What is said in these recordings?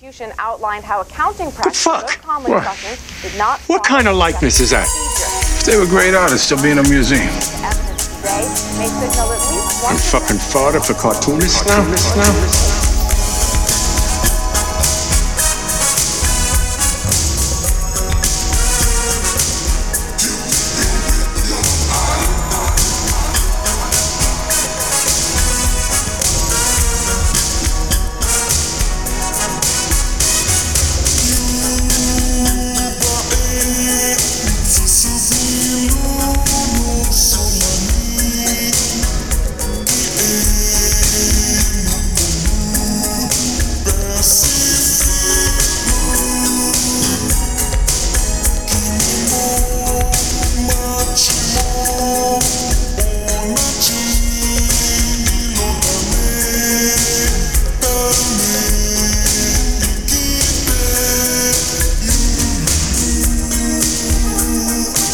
prosecution outlined how accounting practices did not. What kind of likeness is that? If they were great artists, they'll be in a museum. I'm fucking fodder for cartoonists now.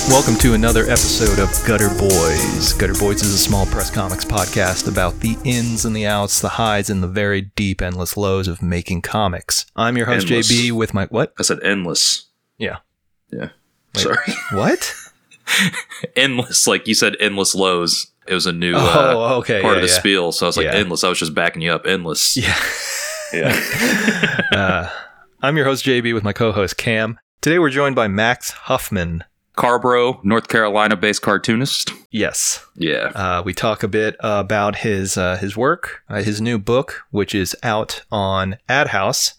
Welcome to another episode of Gutter Boys. Gutter Boys is a small press comics podcast about the ins and the outs, the highs, and the very deep, endless lows of making comics. I'm your host, endless. JB, with my... What? I said endless. Yeah. Yeah. Wait, sorry. What? Endless. Like you said endless lows. It was a new part of the spiel, so I was like, endless. I was just backing you up. Endless. Yeah. Yeah. I'm your host, JB, with my co-host, Cam. Today we're joined by Max Huffman, Carrboro, North Carolina-based cartoonist. Yes. Yeah. We talk a bit about his work, his new book, which is out on Ad House.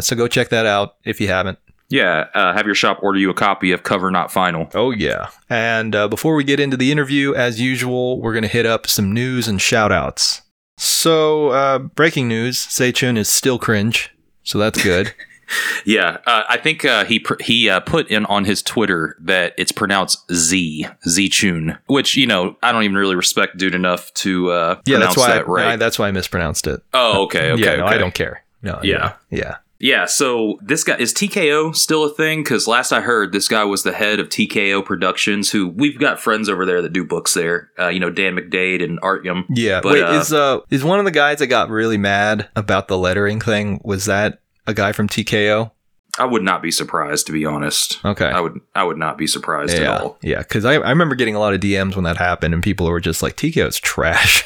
So go check that out if you haven't. Yeah. Have your shop order you a copy of Cover Not Final. Oh, yeah. And before we get into the interview, as usual, we're going to hit up some news and shout-outs. So, breaking news, Seichun is still cringe, so that's good. Yeah, I think he put in on his Twitter that it's pronounced Z-Chun, which, you know, I don't even really respect dude enough to pronounce that right. Yeah, that's why I mispronounced it. Oh, okay. Yeah, no, I don't care. No. Yeah. Yeah. Yeah, so this guy, is TKO still a thing? Because last I heard, this guy was the head of TKO Productions, who we've got friends over there that do books there. You know, Dan McDade and Art Yum. Yeah, but, wait, is one of the guys that got really mad about the lettering thing, was that a guy from TKO? I would not be surprised, to be honest. Okay. I would not be surprised at all. Yeah, because I remember getting a lot of DMs when that happened, and people were just like, TKO's trash.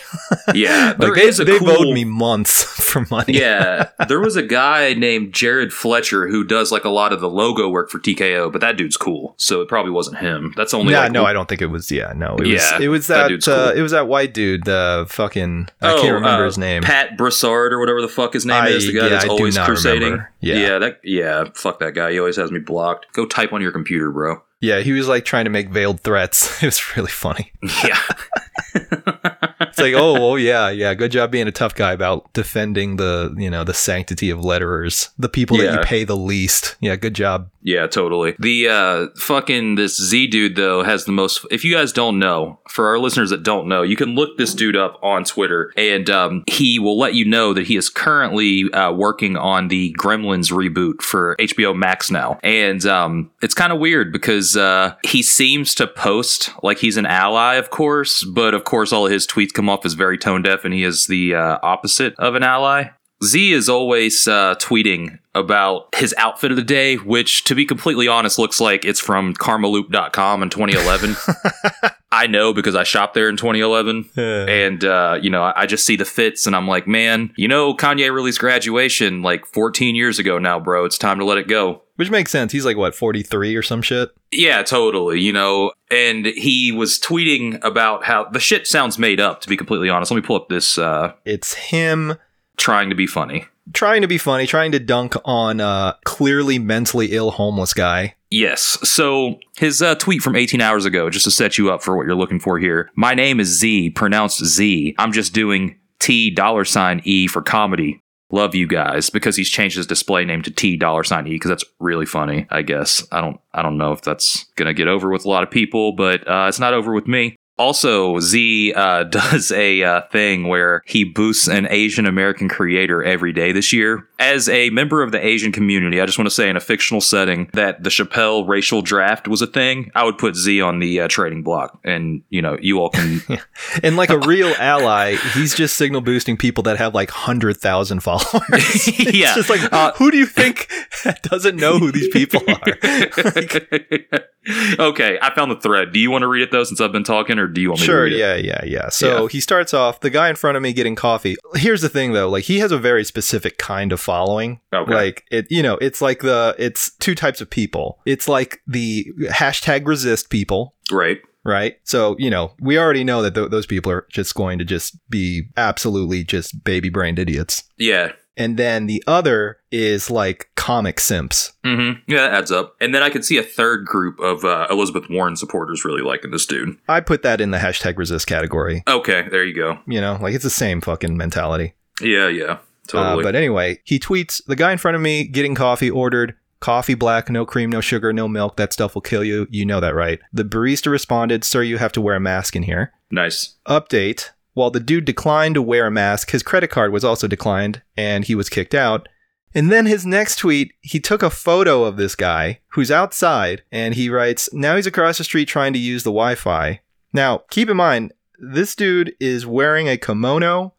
Yeah. Like, they owed me months for money. Yeah. There was a guy named Jared Fletcher who does like a lot of the logo work for TKO, but that dude's cool, so it probably wasn't him. That's only... Yeah, I don't think it was. Yeah, no. It was that white dude, the fucking... I can't remember his name. Pat Brissard or whatever the fuck his name is. The guy that's always crusading. Remember. Yeah. Fuck that guy. He always has me blocked. Go type on your computer, bro. Yeah, he was like trying to make veiled threats. It was really funny. Yeah. It's like, oh, yeah. Good job being a tough guy about defending the, you know, the sanctity of letterers, the people that you pay the least. Yeah, good job. Yeah, totally. The fucking this Z dude, though, has the most... If you guys don't know, for our listeners that don't know, you can look this dude up on Twitter, and he will let you know that he is currently working on the Gremlins reboot for HBO Max now. And it's kind of weird because he seems to post like he's an ally, of course, but of course all of his tweets come off as very tone deaf, and he is the opposite of an ally. Z is always tweeting about his outfit of the day, which, to be completely honest, looks like it's from karmaloop.com in 2011. I know because I shopped there in 2011. Yeah. And, you know, I just see the fits and I'm like, man, you know, Kanye released Graduation like 14 years ago now, bro. It's time to let it go. Which makes sense. He's like, what, 43 or some shit? Yeah, totally. You know, and he was tweeting about how the shit sounds made up, to be completely honest. Let me pull up this. It's him trying to be funny, trying to dunk on a clearly mentally ill homeless guy. Yes. So his tweet from 18 hours ago, just to set you up for what you're looking for here. My name is Z, pronounced Z. I'm just doing $E for comedy. Love you guys, because he's changed his display name to $E because that's really funny, I guess. I don't know if that's going to get over with a lot of people, but it's not over with me. Also, Z does a thing where he boosts an Asian American creator every day this year. As a member of the Asian community, I just want to say in a fictional setting that the Chappelle racial draft was a thing, I would put Z on the trading block. And, you know, you all can... And like a real ally, he's just signal boosting people that have like 100,000 followers. It's yeah. just like, who do you think doesn't know who these people are? Like, okay, I found the thread. Do you want to read it, though, since I've been talking, or do you want me to read it? Sure, yeah. So he starts off, the guy in front of me getting coffee. Here's the thing, though. Like, he has a very specific kind of following. Okay. Like, it, you know, it's like it's two types of people. It's like the hashtag resist people. Right. Right. So, you know, we already know that those people are just going to just be absolutely just baby-brained idiots. Yeah. And then the other is like comic simps. Mm-hmm. Yeah, that adds up. And then I could see a third group of Elizabeth Warren supporters really liking this dude. I put that in the hashtag resist category. Okay, there you go. You know, like it's the same fucking mentality. Yeah, totally. But anyway, he tweets, the guy in front of me getting coffee ordered. Coffee black, no cream, no sugar, no milk. That stuff will kill you. You know that, right? The barista responded, sir, you have to wear a mask in here. Nice. Update. While the dude declined to wear a mask, his credit card was also declined, and he was kicked out. And then his next tweet, he took a photo of this guy who's outside, and he writes, now he's across the street trying to use the Wi-Fi. Now, keep in mind, this dude is wearing a kimono,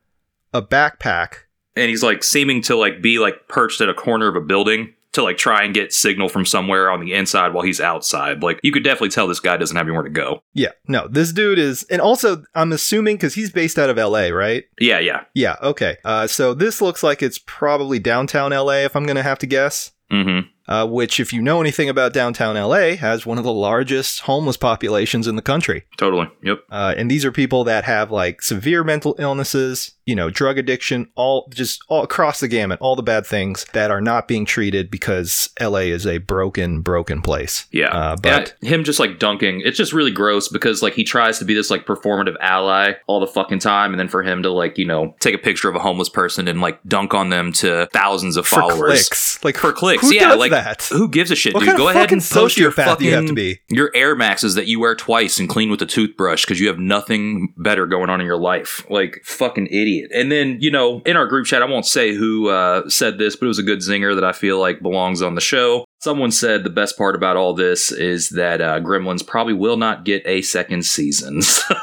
a backpack. And he's like seeming to like be like perched at a corner of a building to like try and get signal from somewhere on the inside while he's outside. Like, you could definitely tell this guy doesn't have anywhere to go. Yeah, no, this dude is... And also, I'm assuming, because he's based out of LA, right? Yeah. Yeah, okay. So this looks like it's probably downtown LA, if I'm going to have to guess. Mm-hmm. Which, if you know anything about downtown LA, has one of the largest homeless populations in the country. Totally, yep. And these are people that have, like, severe mental illnesses, you know, drug addiction, all across the gamut, all the bad things that are not being treated because LA is a broken place. Yeah. But and him just, like, dunking, it's just really gross because, like, he tries to be this, like, performative ally all the fucking time, and then for him to, like, you know, take a picture of a homeless person and, like, dunk on them to thousands of followers. For clicks. Like, for clicks, yeah. Like, who gives a shit, dude? Go ahead and post your fucking, you have to be. Your Air Maxes that you wear twice and clean with a toothbrush because you have nothing better going on in your life. Like, fucking idiot. And then, you know, in our group chat, I won't say who said this, but it was a good zinger that I feel like belongs on the show. Someone said the best part about all this is that Gremlins probably will not get a second season. So.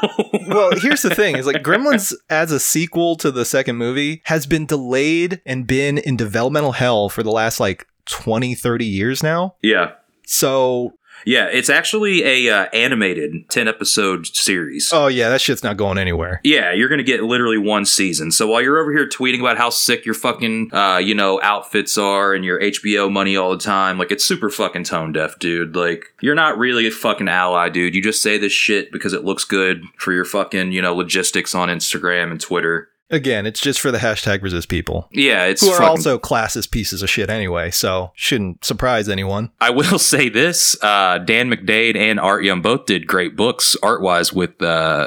Well, here's the thing. Is like Gremlins as a sequel to the second movie has been delayed and been in developmental hell for the last, like, 20-30 years now. Yeah. So yeah, it's actually a animated 10-episode series. Oh yeah, that shit's not going anywhere. Yeah, you're gonna get literally one season. So while you're over here tweeting about how sick your fucking you know, outfits are and your HBO money all the time, like, it's super fucking tone deaf, dude. Like, you're not really a fucking ally, dude. You just say this shit because it looks good for your fucking, you know, logistics on Instagram and Twitter. Again, it's just for the hashtag resist people. Yeah, it's who are also classist pieces of shit anyway, so shouldn't surprise anyone. I will say this, Dan McDade and Art Yum both did great books art-wise with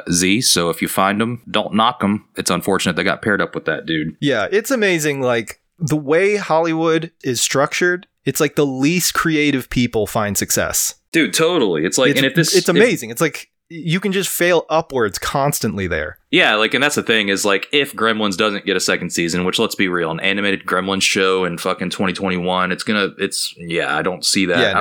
Z, so if you find them, don't knock them. It's unfortunate they got paired up with that dude. Yeah, it's amazing, like, the way Hollywood is structured, it's like the least creative people find success. Dude, totally. It's like, it's amazing. It's like, you can just fail upwards constantly there. Yeah, like, and that's the thing is, like, if Gremlins doesn't get a second season, which, let's be real, an animated Gremlins show in fucking 2021, I don't see that. Yeah, I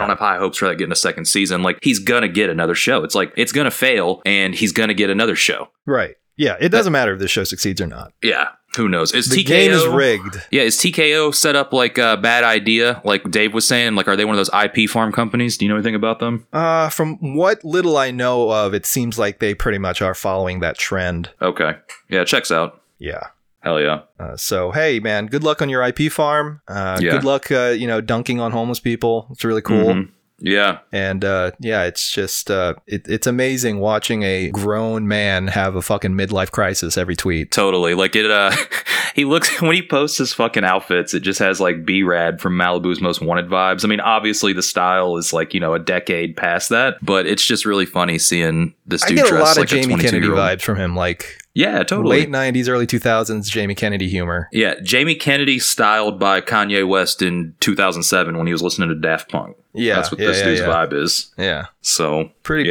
don't have high hopes for that getting a second season. Like, he's gonna get another show. It's like, it's gonna fail, and he's gonna get another show. Right. Yeah, it doesn't matter if this show succeeds or not. Yeah. Who knows? The game is rigged. Yeah, is TKO set up like a bad idea? Like Dave was saying, like, are they one of those IP farm companies? Do you know anything about them? From what little I know of, it seems like they pretty much are following that trend. Okay. Yeah, checks out. Yeah. Hell yeah. So, hey, man, good luck on your IP farm. Good luck, you know, dunking on homeless people. It's really cool. Mm-hmm. Yeah. And, it's just, it's amazing watching a grown man have a fucking midlife crisis every tweet. Totally. Like, it, he looks, when he posts his fucking outfits, it just has, like, B-Rad from Malibu's Most Wanted vibes. I mean, obviously the style is, like, you know, a decade past that, but it's just really funny seeing this dude dressed like a 22-year-old. I get a lot of Jamie Kennedy vibes from him, like... Yeah, totally. Late 90s, early 2000s, Jamie Kennedy humor. Yeah, Jamie Kennedy styled by Kanye West in 2007 when he was listening to Daft Punk. Yeah. That's what this dude's vibe is. Yeah. So pretty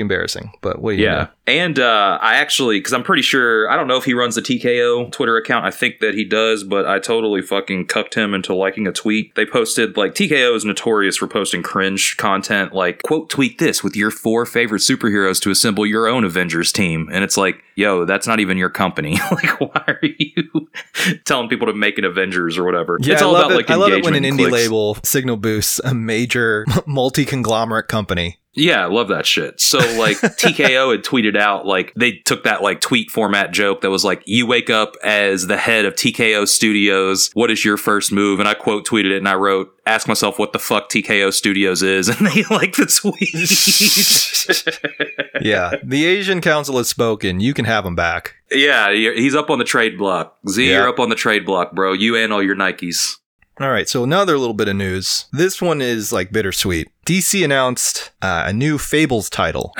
embarrassing, but what do you know? And I actually, because I'm pretty sure, I don't know if he runs the TKO Twitter account. I think that he does, but I totally fucking cucked him into liking a tweet. They posted, like, TKO is notorious for posting cringe content, like, quote, tweet this with your 4 favorite superheroes to assemble your own Avengers team. And it's like, yo, that's not even your company. Like, why are you telling people to make an Avengers or whatever? Yeah, it's all about, like, engagement. I love it when an indie label signal boosts a major multi-conglomerate company. Yeah, I love that shit. So, like, TKO had tweeted out, like, they took that, like, tweet format joke that was like, you wake up as the head of TKO Studios, what is your first move? And I quote tweeted it and I wrote, ask myself what the fuck TKO Studios is, and they like the tweet. Yeah, the Asian Council has spoken. You can have him back. Yeah, he's up on the trade block. Z, yeah. You're up on the trade block, bro. You and all your Nikes. All right, so another little bit of news. This one is, like, bittersweet. DC announced a new Fables title.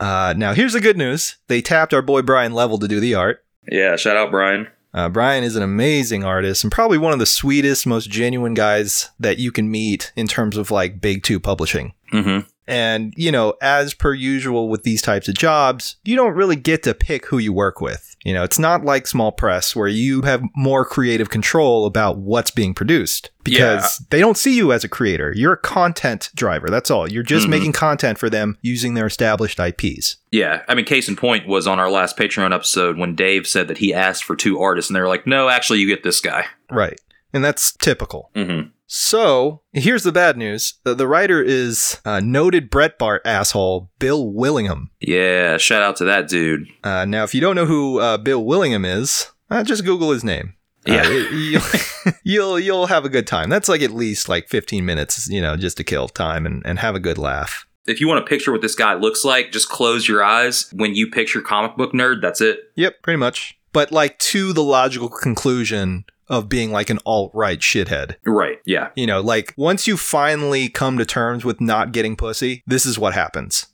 Now, here's the good news. They tapped our boy Brian Level to do the art. Yeah, shout out, Brian. Brian is an amazing artist and probably one of the sweetest, most genuine guys that you can meet in terms of, like, Big Two publishing. Mm-hmm. And, you know, as per usual with these types of jobs, you don't really get to pick who you work with. You know, it's not like small press where you have more creative control about what's being produced because they don't see you as a creator. You're a content driver. That's all. You're just making content for them using their established IPs. Yeah. I mean, case in point was on our last Patreon episode when Dave said that he asked for 2 artists and they were like, no, actually, you get this guy. Right. And that's typical. Mm-hmm. So, here's the bad news. The writer is noted Breitbart asshole Bill Willingham. Yeah, shout out to that dude. Now, if you don't know who Bill Willingham is, just Google his name. Yeah. You'll have a good time. That's like at least like 15 minutes, you know, just to kill time and have a good laugh. If you want to picture what this guy looks like, just close your eyes. When you picture comic book nerd, that's it. Yep, pretty much. But like to the logical conclusion of being like an alt-right shithead. Right, yeah. You know, like, once you finally come to terms with not getting pussy, this is what happens.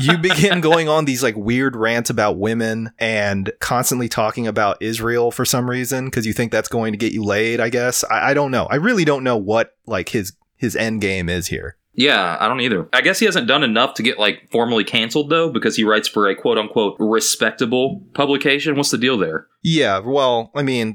You begin going on these, like, weird rants about women and constantly talking about Israel for some reason, because you think that's going to get you laid, I guess. I don't know. I really don't know what, like, his end game is here. Yeah, I don't either. I guess he hasn't done enough to get, like, formally canceled, though, because he writes for a quote-unquote respectable publication. What's the deal there? Yeah, well, I mean,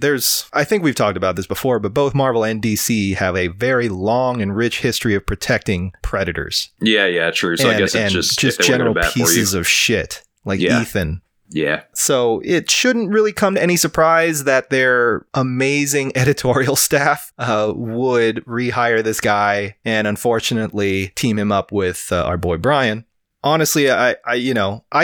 I think we've talked about this before, but both Marvel and DC have a very long and rich history of protecting predators. Yeah, true. So I guess it's just general pieces of shit, like Ethan. Yeah. So it shouldn't really come to any surprise that their amazing editorial staff would rehire this guy and unfortunately team him up with our boy Brian. Honestly, I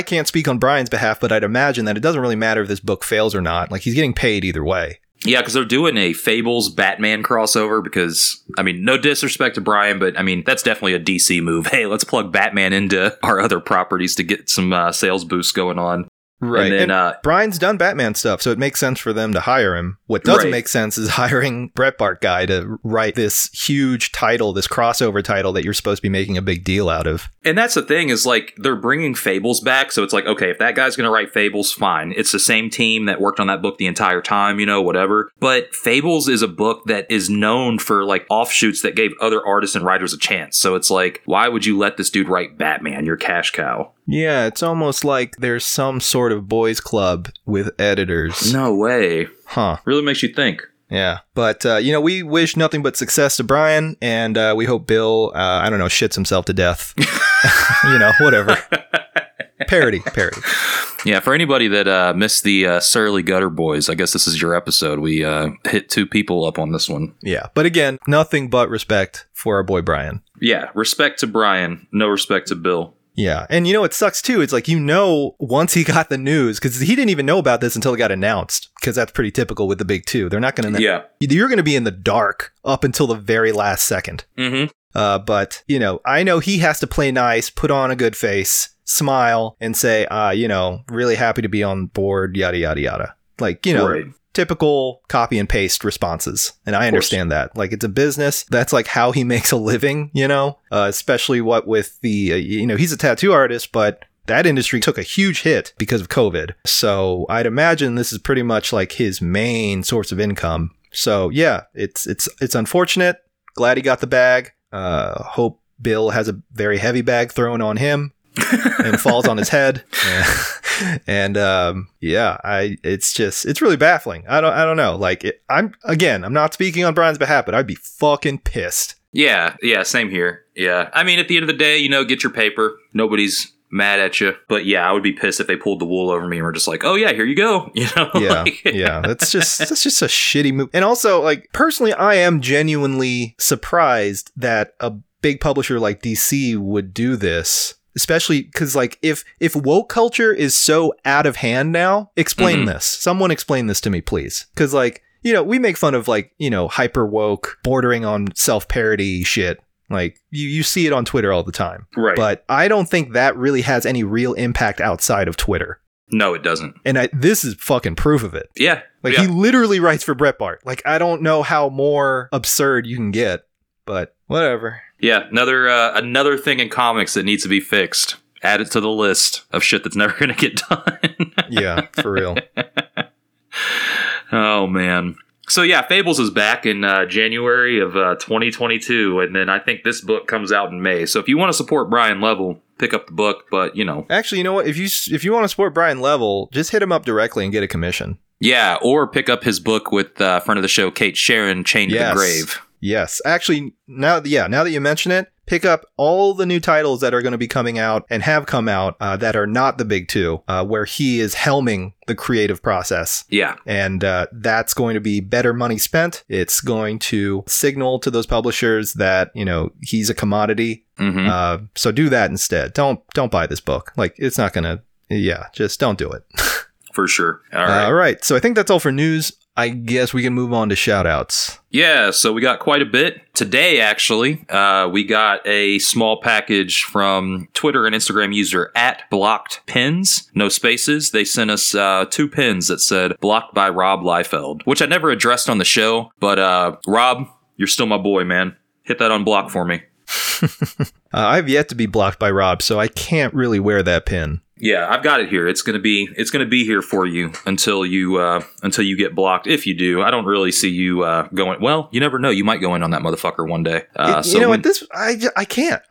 can't speak on Brian's behalf, but I'd imagine that it doesn't really matter if this book fails or not. Like, he's getting paid either way. Yeah, because they're doing a Fables Batman crossover because, I mean, no disrespect to Brian, but I mean, that's definitely a DC move. Hey, let's plug Batman into our other properties to get some sales boosts going on. Right. And then Brian's done Batman stuff, so it makes sense for them to hire him. What doesn't make sense is hiring Breitbart guy to write this huge title, this crossover title that you're supposed to be making a big deal out of. And that's the thing is, like, they're bringing Fables back. So it's like, okay, if that guy's going to write Fables, fine. It's the same team that worked on that book the entire time, you know, whatever. But Fables is a book that is known for, like, offshoots that gave other artists and writers a chance. So it's like, why would you let this dude write Batman, your cash cow? Yeah, it's almost like there's some sort of boys club with editors. No way. Huh. Really makes you think. Yeah. But, you know, we wish nothing but success to Brian, and we hope Bill, I don't know, shits himself to death. You know, whatever. Parody. Yeah, for anybody that missed the Surly Gutter Boys, I guess this is your episode. We hit 2 people up on this one. Yeah, but again, nothing but respect for our boy Brian. Yeah, respect to Brian. No respect to Bill. Yeah. And, you know, it sucks, too. It's like, you know, once he got the news, because he didn't even know about this until it got announced, because that's pretty typical with the Big Two. They're not going to. Yeah. You're going to be in the dark up until the very last second. Mm-hmm. But, you know, I know he has to play nice, put on a good face, smile and say, you know, really happy to be on board, yada, yada, yada. Like, you know. Right. Typical copy and paste responses. And I understand that. Like, it's a business. That's like how he makes a living, you know, especially what with the, you know, he's a tattoo artist, but that industry took a huge hit because of COVID. So I'd imagine this is pretty much like his main source of income. So yeah, it's unfortunate. Glad he got the bag. Hope Bill has a very heavy bag thrown on him and falls on his head. It's really baffling. I don't know. Like, I'm not speaking on Brian's behalf, but I'd be fucking pissed. Yeah, same here. Yeah. I mean, at the end of the day, get your paper. Nobody's mad at you. But yeah, I would be pissed if they pulled the wool over me and were just like, oh yeah, here you go. Yeah. Yeah. That's just a shitty move. And also, like, personally, I am genuinely surprised that a big publisher like DC would do this. Especially because, like, if woke culture is so out of hand now, explain this. Someone explain this to me, please. Because, like, we make fun of, like, hyper woke, bordering on self-parody shit. Like, you see it on Twitter all the time. Right. But I don't think that really has any real impact outside of Twitter. No, it doesn't. And this is fucking proof of it. Yeah. Like, he literally writes for Breitbart. Like, I don't know how more absurd you can get, but whatever. Yeah, another thing in comics that needs to be fixed. Add it to the list of shit that's never going to get done. Yeah, for real. Oh, man. So, yeah, Fables is back in January of 2022, and then I think this book comes out in May. So if you want to support Brian Level, pick up the book, but, Actually, you know what? If you want to support Brian Level, just hit him up directly and get a commission. Yeah, or pick up his book with friend of the show, Kate Sharon, Chained to the Grave. Yes. Actually, now that you mention it, pick up all the new titles that are going to be coming out and have come out that are not the big two, where he is helming the creative process. Yeah. And that's going to be better money spent. It's going to signal to those publishers that, he's a commodity. Mm-hmm. So do that instead. Don't buy this book. Like, it's not going to. Yeah, just don't do it. For sure. All right. All right. So I think that's all for news. I guess we can move on to shout-outs. Yeah, so we got quite a bit. Today, actually, we got a small package from Twitter and Instagram user @BlockedPens, no spaces. They sent us two pins that said, blocked by Rob Liefeld, which I never addressed on the show. But Rob, you're still my boy, man. Hit that unblock for me. I've yet to be blocked by Rob, so I can't really wear that pin. Yeah, I've got it here. It's gonna be here for you until you get blocked. If you do, I don't really see you going. Well, you never know. You might go in on that motherfucker one day. I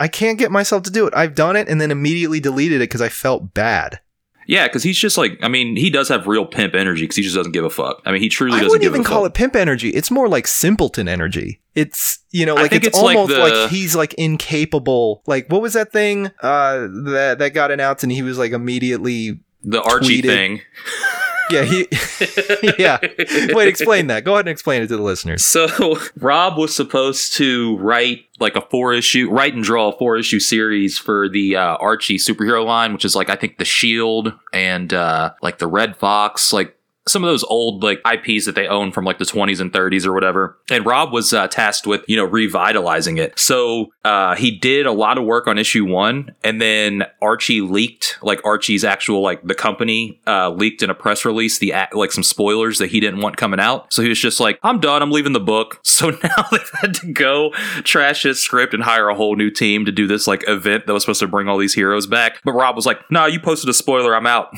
can't get myself to do it. I've done it and then immediately deleted it because I felt bad. Yeah, because he's just like, I mean, he does have real pimp energy because he just doesn't give a fuck. I mean, he truly doesn't give a fuck. I wouldn't even call it pimp energy. It's more like simpleton energy. It's, like it's almost like he's like incapable. Like, what was that thing that got announced and he was like immediately the Archie tweeted. Thing. Yeah, yeah. Wait, explain that. Go ahead and explain it to the listeners. So Rob was supposed to write and draw a 4-issue series for the Archie superhero line, which is like, I think, the Shield and like the Red Fox, like some of those old like IPs that they own from like the 20s and 30s or whatever. And Rob was tasked with, revitalizing it. So he did a lot of work on issue 1, and then Archie leaked, like Archie's actual, like the company leaked in a press release, like some spoilers that he didn't want coming out. So he was just like, I'm done. I'm leaving the book. So now they've had to go trash his script and hire a whole new team to do this like event that was supposed to bring all these heroes back. But Rob was like, nah, you posted a spoiler. I'm out.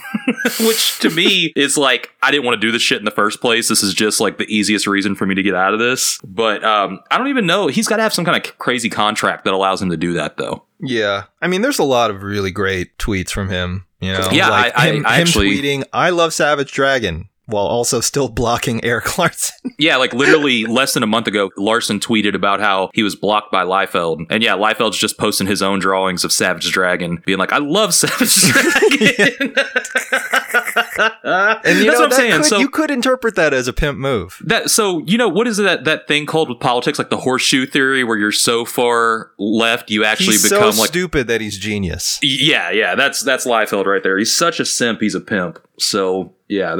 Which to me is like, I didn't want to do this shit in the first place. This is just like the easiest reason for me to get out of this. But I don't even know. He's got to have some kind of crazy contract that allows him to do that, though. Yeah. I mean, there's a lot of really great tweets from him. Yeah, like him tweeting, I love Savage Dragon, while also still blocking Eric Larson. Yeah, like literally less than a month ago, Larson tweeted about how he was blocked by Liefeld. And yeah, Liefeld's just posting his own drawings of Savage Dragon, being like, I love Savage Dragon. And that's what I'm saying. So you could interpret that as a pimp move. What is that thing called with politics, like the horseshoe theory, where you're so far left you actually become so like stupid that he's genius. Yeah, that's Liefeld right there. He's such a simp. He's a pimp. So yeah,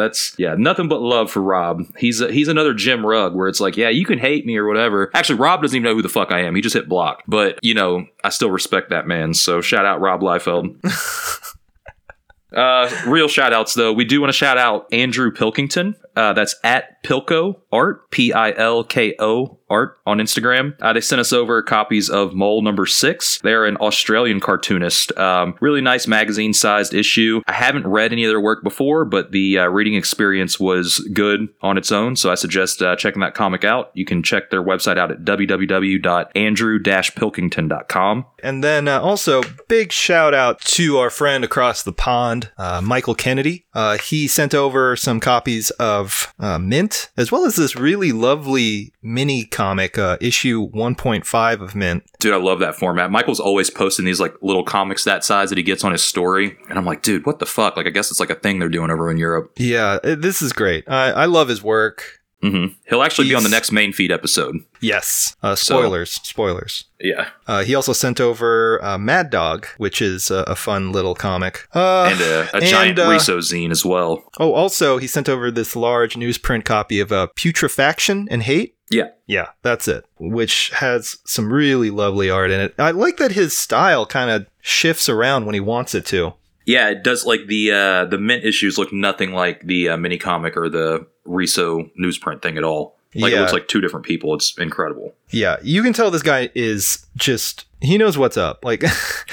nothing but love for Rob. He's another Jim Rugg where it's like, yeah, you can hate me or whatever. Actually, Rob doesn't even know who the fuck I am. He just hit block. But I still respect that man. So shout out Rob Liefeld. Real shout outs though. We do want to shout out Andrew Pilkington. That's at at Pilko Art, Pilko Art on Instagram. They sent us over copies of Mole Number 6. They're an Australian cartoonist. Really nice magazine-sized issue. I haven't read any of their work before, but the reading experience was good on its own, so I suggest checking that comic out. You can check their website out at www.andrew-pilkington.com. And then also, big shout out to our friend across the pond, Michael Kennedy. He sent over some copies of Mint, as well as this really lovely mini comic, issue 1.5 of Mint. Dude, I love that format. Michael's always posting these like little comics that size that he gets on his story. And I'm like, dude, what the fuck? Like, I guess it's like a thing they're doing over in Europe. Yeah, this is great. I love his work. Mm-hmm. He'll actually be on the next main feed episode. Yes. Spoilers. Yeah. He also sent over Mad Dog, which is a fun little comic. And a giant Riso zine as well. Oh, also, he sent over this large newsprint copy of Putrefaction and Hate. Yeah, that's it, which has some really lovely art in it. I like that his style kind of shifts around when he wants it to. Yeah, it does. Like the Mint issues look nothing like the mini comic or the Riso newsprint thing at all. Like It looks like two different people. It's incredible. Yeah, you can tell this guy is just, he knows what's up. Like,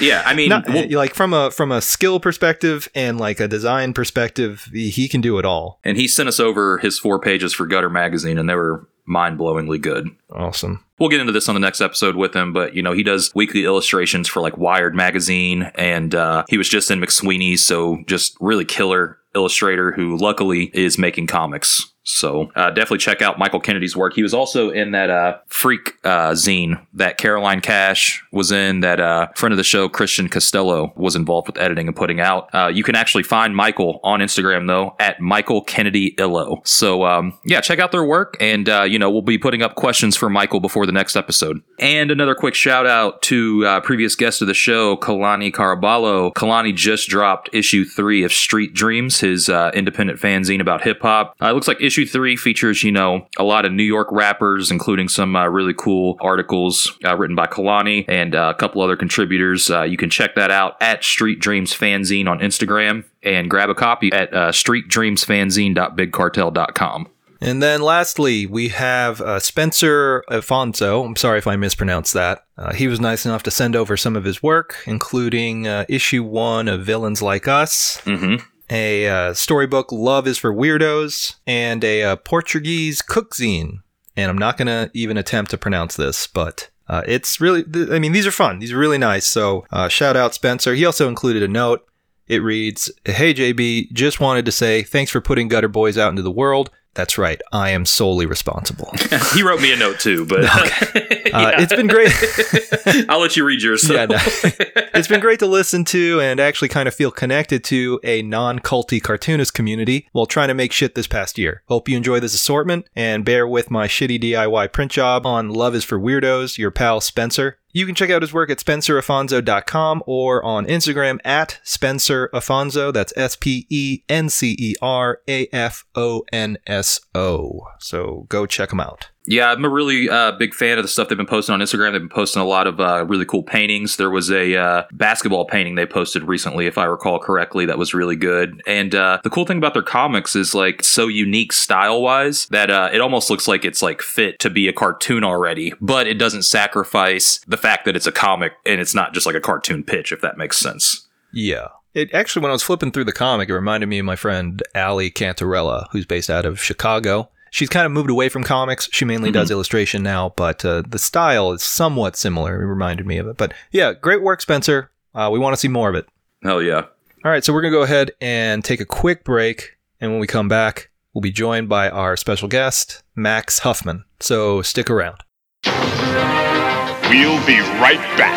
yeah, I mean, like from a skill perspective and like a design perspective, he can do it all. And he sent us over his 4 pages for Gutter magazine, and they were mind-blowingly good. Awesome. We'll get into this on the next episode with him, but you know, he does weekly illustrations for like Wired magazine, and he was just in McSweeney's, so just really killer illustrator who luckily is making comics. So definitely check out Michael Kennedy's work. He was also in that Freak zine that Caroline Cash was in, that friend of the show Christian Costello was involved with editing and putting out. You can actually find Michael on Instagram, though, at Michael Kennedy Illo. So check out their work, and we'll be putting up questions for Michael before the next episode. And another quick shout out to previous guest of the show, Kalani Carrboro. Kalani just dropped issue 3 of Street Dreams, his independent fanzine about hip hop. It looks like issue 3 features, a lot of New York rappers, including some really cool articles written by Kalani and a couple other contributors. You can check that out at Street Dreams Fanzine on Instagram and grab a copy at streetdreamsfanzine.bigcartel.com. And then lastly, we have Spencer Afonso. I'm sorry if I mispronounced that. He was nice enough to send over some of his work, including issue 1 of Villains Like Us. Mm-hmm. A storybook, Love is for Weirdos, and a Portuguese cook zine. And I'm not going to even attempt to pronounce this, but it's really, these are fun. These are really nice. So shout out Spencer. He also included a note. It reads, "Hey, JB, just wanted to say thanks for putting Gutter Boys out into the world. That's right. I am solely responsible." He wrote me a note too, but okay. It's been great. I'll let you read yours. Yeah, no. It's been great to listen to and actually kind of feel connected to a non-culty cartoonist community while trying to make shit this past year. Hope you enjoy this assortment and bear with my shitty DIY print job on Love is for Weirdos, your pal Spencer. You can check out his work at SpencerAfonso.com or on Instagram at SpencerAfonso. That's SpencerAfonso. So go check him out. Yeah, I'm a really big fan of the stuff they've been posting on Instagram. They've been posting a lot of really cool paintings. There was a basketball painting they posted recently, if I recall correctly, that was really good. And the cool thing about their comics is like so unique style-wise that it almost looks like it's like fit to be a cartoon already, but it doesn't sacrifice the fact that it's a comic and it's not just like a cartoon pitch, if that makes sense. Yeah. It actually, when I was flipping through the comic, it reminded me of my friend Allie Cantarella, who's based out of Chicago. She's kind of moved away from comics. She mainly does illustration now, but the style is somewhat similar. It reminded me of it. But yeah, great work, Spencer. We want to see more of it. Hell yeah. All right, so we're going to go ahead and take a quick break. And when we come back, we'll be joined by our special guest, Max Huffman. So stick around. We'll be right back.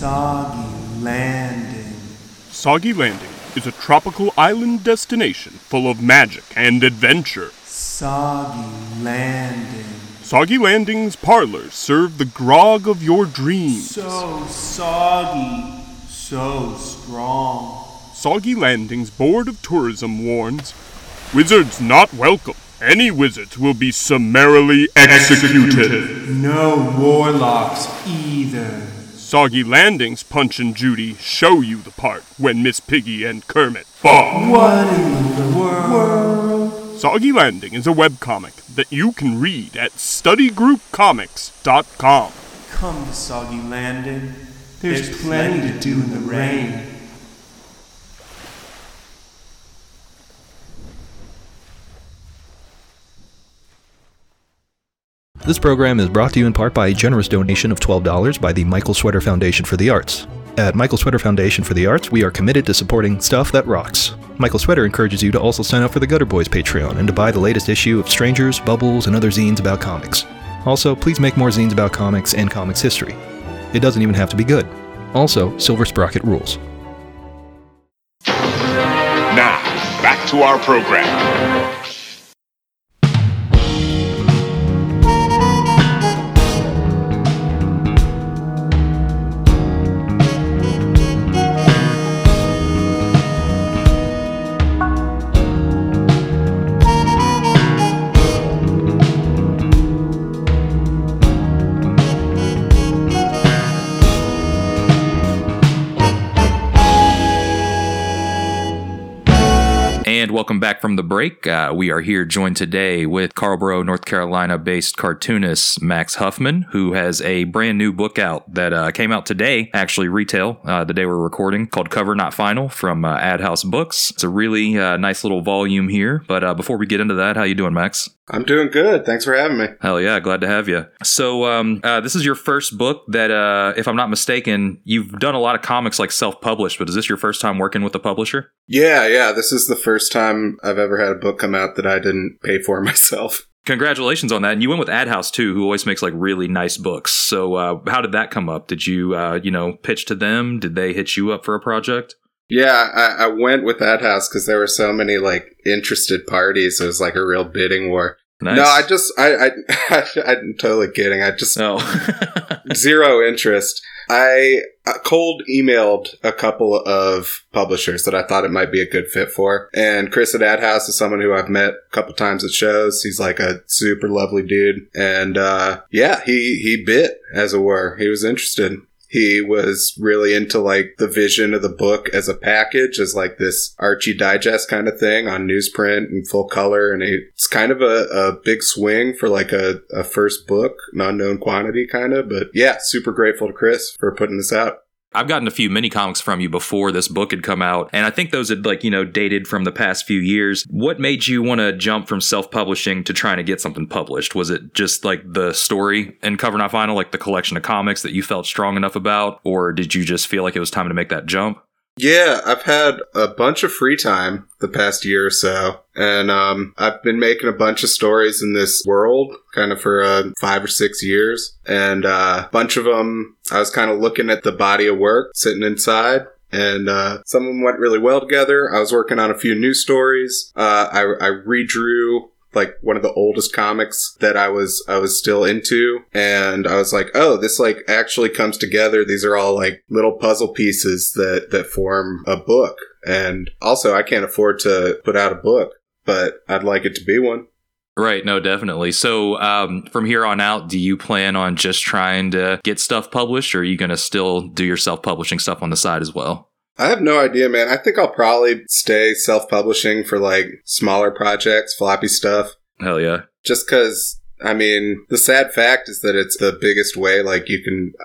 Soggy Landing. Soggy Landing is a tropical island destination full of magic and adventure. Soggy Landing. Soggy Landing's parlors serve the grog of your dreams. So soggy, so strong. Soggy Landing's Board of Tourism warns, wizards not welcome. Any wizards will be summarily executed. No warlocks either. Soggy Landing's Punch and Judy show you the part when Miss Piggy and Kermit fall. What in the world? Soggy Landing is a webcomic that you can read at studygroupcomics.com. Come to Soggy Landing. There's plenty to do in the rain. This program is brought to you in part by a generous donation of $12 by the Michael Sweater Foundation for the Arts. At Michael Sweater Foundation for the Arts, we are committed to supporting stuff that rocks. Michael Sweater encourages you to also sign up for the Gutter Boys Patreon and to buy the latest issue of Strangers, Bubbles, and other zines about comics. Also, please make more zines about comics and comics history. It doesn't even have to be good. Also, Silver Sprocket rules. Now, back to our program. And welcome back from the break. We are here joined today with Carrboro, North Carolina-based cartoonist Max Huffman, who has a brand new book out that came out today, actually retail, the day we're recording, called Cover Not Final from Ad House Books. It's a really nice little volume here. But before we get into that, how you doing, Max? I'm doing good. Thanks for having me. Hell yeah. Glad to have you. So this is your first book that, if I'm not mistaken, you've done a lot of comics like self-published, but is this your first time working with a publisher? Yeah. This is the first time I've ever had a book come out that I didn't pay for myself. Congratulations on that. And you went with Ad House, too, who always makes like really nice books. So how did that come up? Did you, pitch to them? Did they hit you up for a project? Yeah, I went with Ad House because there were so many like interested parties. It was like a real bidding war. Nice. No, I'm totally kidding. I just zero interest. I cold emailed a couple of publishers that I thought it might be a good fit for. And Chris at Ad House is someone who I've met a couple times at shows. He's like a super lovely dude. And he bit, as it were. He was interested. He was really into, like, the vision of the book as a package, as, like, this Archie Digest kind of thing on newsprint and full color. And it's kind of a big swing for, like, a first book, an unknown quantity kind of. But, yeah, super grateful to Chris for putting this out. I've gotten a few mini comics from you before this book had come out, and I think those had, like, you know, dated from the past few years. What made you want to jump from self-publishing to trying to get something published? Was it just, like, the story in Cover Not Final, like the collection of comics that you felt strong enough about, or did you just feel like it was time to make that jump? Yeah, I've had a bunch of free time the past year or so, and I've been making a bunch of stories in this world kind of for 5 or 6 years, and a bunch of them, I was kind of looking at the body of work sitting inside, and some of them went really well together. I was working on a few new stories. I redrew like one of the oldest comics that I was still into, and I was like, oh, this like actually comes together. These are all like little puzzle pieces that form a book. And also I can't afford to put out a book, but I'd like it to be one. Right. No, definitely. So from here on out, do you plan on just trying to get stuff published, or are you going to still do your self-publishing stuff on the side as well? I have no idea, man. I think I'll probably stay self-publishing for, like, smaller projects, floppy stuff. Hell yeah. Just because, I mean, the sad fact is that it's the biggest way, like,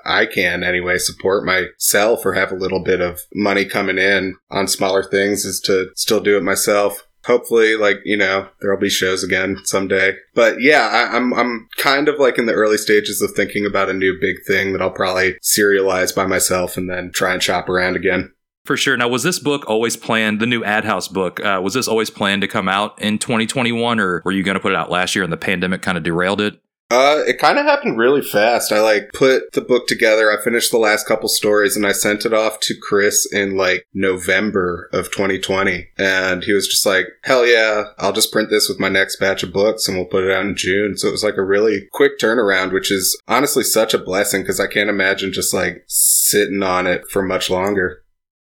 I can, anyway, support myself or have a little bit of money coming in on smaller things is to still do it myself. Hopefully, like, you know, there'll be shows again someday. But yeah, I'm kind of like in the early stages of thinking about a new big thing that I'll probably serialize by myself and then try and shop around again. For sure. Now, was this book always planned, the new Ad House book, was this always planned to come out in 2021, or were you going to put it out last year and the pandemic kind of derailed it? It kind of happened really fast. I, put the book together. I finished the last couple stories, and I sent it off to Chris in, November of 2020. And he was just like, hell yeah, I'll just print this with my next batch of books, and we'll put it out in June. So it was, a really quick turnaround, which is honestly such a blessing, because I can't imagine just, sitting on it for much longer.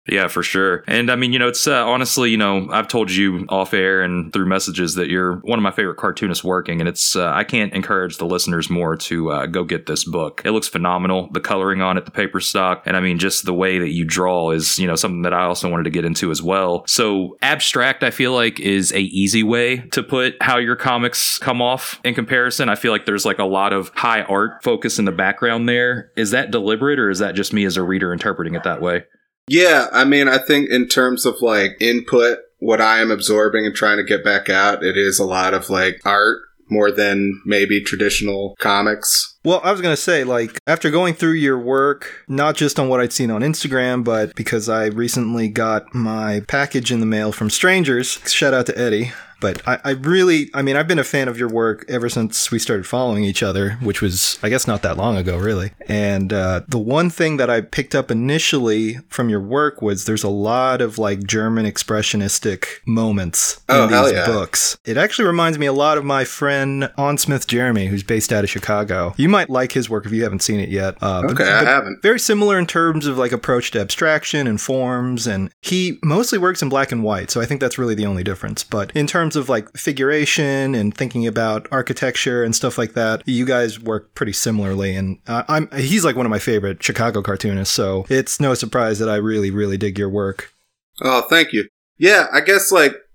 Yeah, for sure. And I mean, it's honestly, I've told you off air and through messages that you're one of my favorite cartoonists working. And it's I can't encourage the listeners more to go get this book. It looks phenomenal. The coloring on it, the paper stock. And I mean, just the way that you draw is, something that I also wanted to get into as well. So abstract, I feel like, is a easy way to put how your comics come off in comparison. I feel like there's a lot of high art focus in the background there. Is that deliberate, or is that just me as a reader interpreting it that way? Yeah, I mean, I think in terms of, input, what I am absorbing and trying to get back out, it is a lot of, art more than maybe traditional comics. Well, I was going to say, after going through your work, not just on what I'd seen on Instagram, but because I recently got my package in the mail from Strangers, shout out to Eddie. But I really, I've been a fan of your work ever since we started following each other, which was, I guess, not that long ago, really. And the one thing that I picked up initially from your work was there's a lot of, German expressionistic moments in these books. It actually reminds me a lot of my friend, On Smith Jeremy, who's based out of Chicago. You might like his work if you haven't seen it yet. I haven't. Very similar in terms of, approach to abstraction and forms. And he mostly works in black and white, so I think that's really the only difference. But in terms of figuration and thinking about architecture and stuff like that, you guys work pretty similarly, and he's one of my favorite Chicago cartoonists, so it's no surprise that I really, really dig your work. Oh, thank you. Yeah, I guess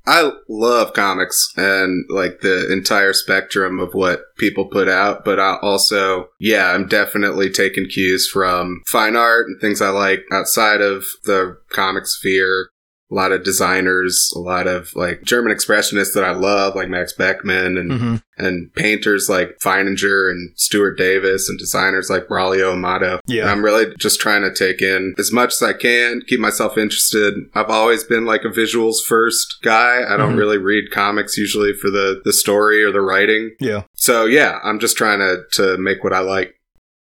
I love comics and the entire spectrum of what people put out, but I also, I'm definitely taking cues from fine art and things I like outside of the comic sphere. A lot of designers, a lot of German expressionists that I love, Max Beckmann and and painters like Feininger and Stuart Davis and designers like Braulio Amato. Yeah. And I'm really just trying to take in as much as I can, keep myself interested. I've always been a visuals first guy. I don't really read comics usually for the story or the writing. Yeah. So yeah, I'm just trying to make what I like.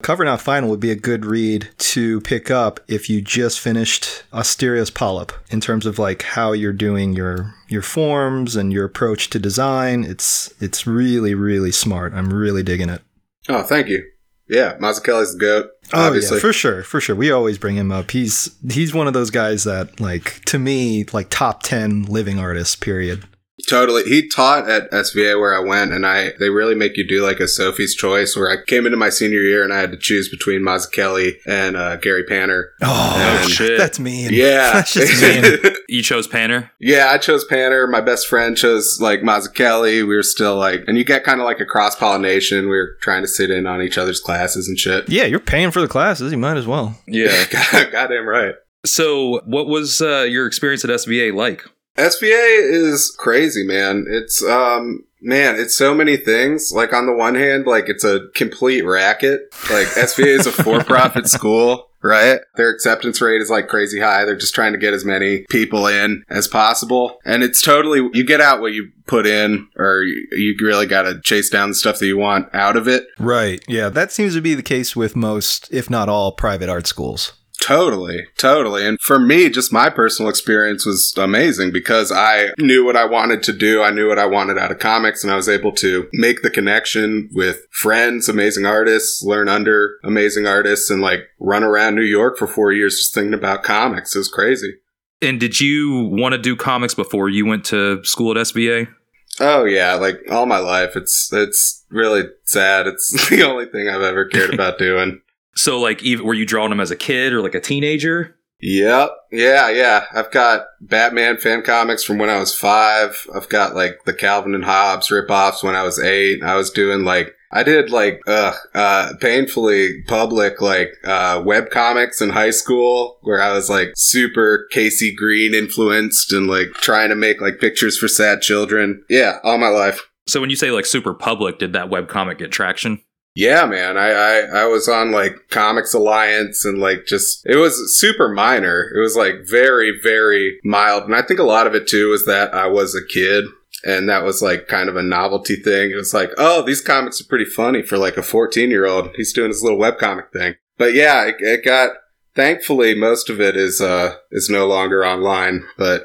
Cover Not Final would be a good read to pick up if you just finished Asterios Polyp in terms of how you're doing your forms and your approach to design. It's really, really smart. I'm really digging it. Oh, thank you. Yeah, Mazzucchelli's the GOAT. Obviously. Yeah, for sure. We always bring him up. He's one of those guys that to me top 10 living artists, period. Totally. He taught at SVA where I went, and they really make you do a Sophie's Choice, where I came into my senior year and I had to choose between Mazzucchelli and Gary Panter. Oh shit. That's mean. Yeah. That's just mean. You chose Panter? Yeah, I chose Panter. My best friend chose Mazzucchelli. We were still and you get kind of a cross-pollination. We were trying to sit in on each other's classes and shit. Yeah, you're paying for the classes. You might as well. Yeah. Goddamn right. So what was your experience at SVA like? SVA is crazy, man. It's, it's so many things. On the one hand, it's a complete racket. SVA is a for-profit school, right? Their acceptance rate is, crazy high. They're just trying to get as many people in as possible. And it's totally, you get out what you put in, or you really got to chase down the stuff that you want out of it. Right. Yeah, that seems to be the case with most, if not all, private art schools. Totally. And for me, just my personal experience was amazing because I knew what I wanted to do. I knew what I wanted out of comics, and I was able to make the connection with friends, amazing artists, learn under amazing artists, and run around New York for 4 years just thinking about comics. It was crazy. And did you want to do comics before you went to school at SVA? Oh, yeah. All my life. It's really sad. It's the only thing I've ever cared about doing. So, were you drawing them as a kid or a teenager? Yep. Yeah. I've got Batman fan comics from when I was 5. I've got the Calvin and Hobbes ripoffs when I was 8. I was doing painfully public web comics in high school where I was super Casey Green influenced and trying to make pictures for sad children. Yeah, all my life. So when you say super public, did that web comic get traction? Yeah, man, I was on Comics Alliance and just, it was super minor. It was very, very mild. And I think a lot of it too was that I was a kid and that was like kind of a novelty thing. It was like, oh, these comics are pretty funny for like a 14-year-old. He's doing his little webcomic thing. But yeah, it got, thankfully, most of it is no longer online, but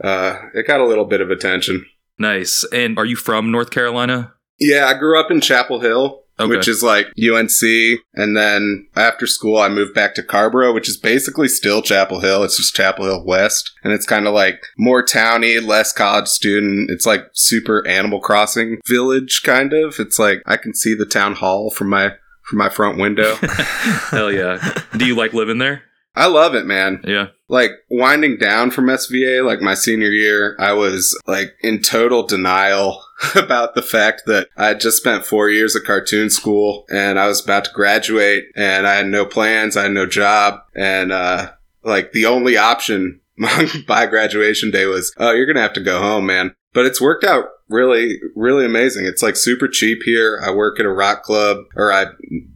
it got a little bit of attention. Nice. And are you from North Carolina? Yeah, I grew up in Chapel Hill. Okay. Which is like UNC, and then after school I moved back to Carrboro, which is basically still Chapel Hill. It's just Chapel Hill West, and it's kind of like more towny, less college student. It's like super Animal Crossing village kind of. It's like I can see the town hall from my front window. Hell yeah. Do you like living there? I love it, man. Yeah. Like, winding down from SVA, like, my senior year, I was, like, in total denial about the fact that I had just spent 4 years at cartoon school, and I was about to graduate, and I had no plans, I had no job, and, like, the only option by graduation day was, oh, you're gonna have to go home, man. But it's worked out really, really amazing. It's like super cheap here. I work at a rock club, or I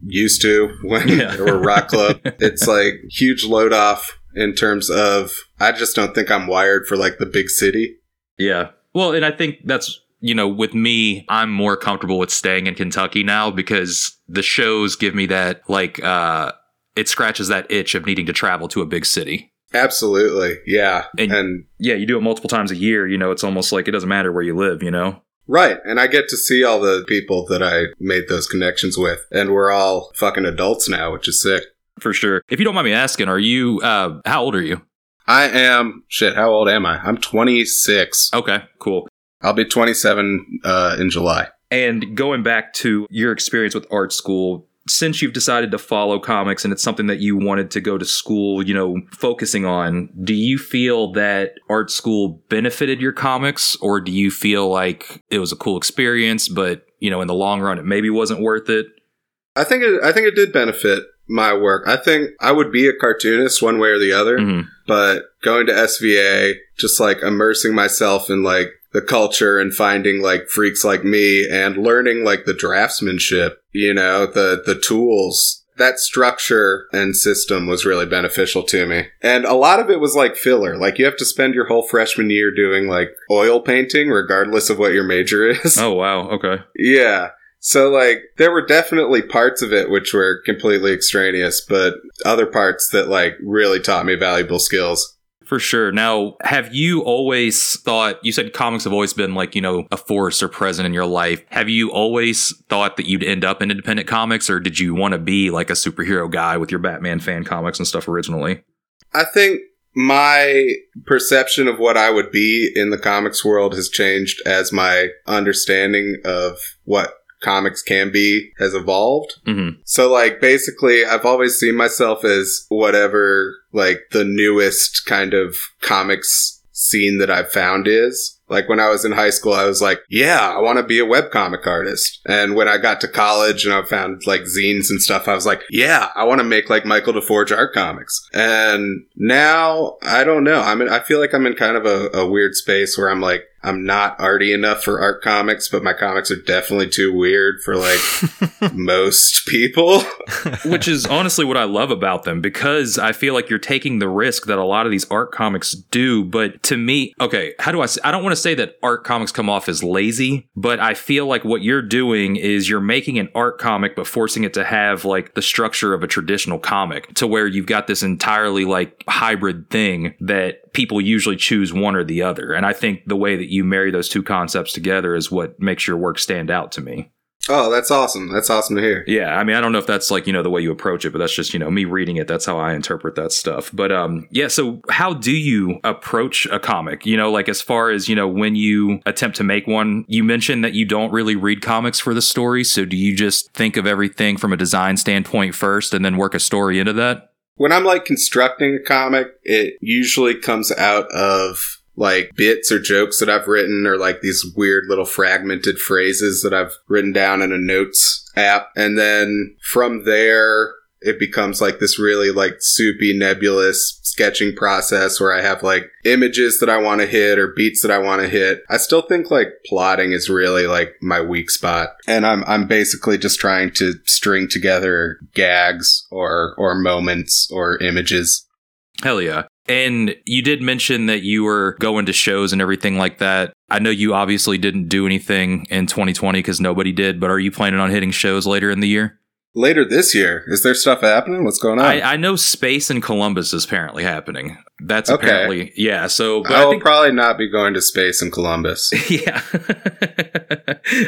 used to when there were rock club. It's like huge load off in terms of, I just don't think I'm wired for like the big city. Yeah. Well, and I think that's, you know, with me, I'm more comfortable with staying in Kentucky now because the shows give me that, like, it scratches that itch of needing to travel to a big city. Absolutely. Yeah. And yeah, you do it multiple times a year. You know, it's almost like it doesn't matter where you live, you know? Right. And I get to see all the people that I made those connections with. And we're all fucking adults now, which is sick. For sure. If you don't mind me asking, are you, how old are you? I am, how old am I? I'm 26. Okay, cool. I'll be 27 in July. And going back to your experience with art school, since you've decided to follow comics and it's something that you wanted to go to school, you know, focusing on, do you feel that art school benefited your comics, or do you feel like it was a cool experience, but, you know, in the long run, it maybe wasn't worth it? I think it did benefit my work. I think I would be a cartoonist one way or the other, but going to SVA, just like immersing myself in like the culture and finding like freaks like me and learning like the draftsmanship, you know, the tools, that structure and system was really beneficial to me. And a lot of it was like filler. Like you have to spend your whole freshman year doing like oil painting, regardless of what your major is. Oh, wow. Okay. Yeah. So like there were definitely parts of it which were completely extraneous, but other parts that like really taught me valuable skills. For sure. Now, have you always thought, you said comics have always been like, you know, a force or present in your life. Have you always thought that you'd end up in independent comics, or did you want to be like a superhero guy with your Batman fan comics and stuff originally? I think my perception of what I would be in the comics world has changed as my understanding of what comics can be has evolved. So like basically I've always seen myself as whatever like the newest kind of comics scene that I've found is. Like when I was in high school I was like, yeah, I want to be a webcomic artist. And when I got to college and I found like zines and stuff, I was like, yeah, I want to make like Michael DeForge art comics. And now I don't know. I feel like I'm in kind of a weird space where I'm like, I'm not arty enough for art comics, but my comics are definitely too weird for, like, most people. Which is honestly what I love about them, because I feel like you're taking the risk that a lot of these art comics do. But to me, okay, how do I don't want to say that art comics come off as lazy, but I feel like what you're doing is you're making an art comic, but forcing it to have, like, the structure of a traditional comic, to where you've got this entirely, like, hybrid thing that people usually choose one or the other. And I think the way that you marry those two concepts together is what makes your work stand out to me. Oh, that's awesome. That's awesome to hear. Yeah. I mean, I don't know if that's like, you know, the way you approach it, but that's just, you know, me reading it. That's how I interpret that stuff. But yeah. So how do you approach a comic? You know, like as far as, you know, when you attempt to make one, you mentioned that you don't really read comics for the story. So do you just think of everything from a design standpoint first and then work a story into that? When I'm, like, constructing a comic, it usually comes out of, like, bits or jokes that I've written or, like, these weird little fragmented phrases that I've written down in a notes app. And then from there, it becomes, like, this really, like, soupy, nebulous sketching process where I have, like, images that I want to hit or beats that I want to hit. I still think, like, plotting is really, like, my weak spot. And I'm basically just trying to string together gags or moments or images. Hell yeah. And you did mention that you were going to shows and everything like that. I know you obviously didn't do anything in 2020 because nobody did, but are you planning on hitting shows later in the year? Later this year? Is there stuff happening? What's going on? I know Space in Columbus is apparently happening. That's okay. Apparently, yeah. So but I think, probably not be going to Space in Columbus. Yeah.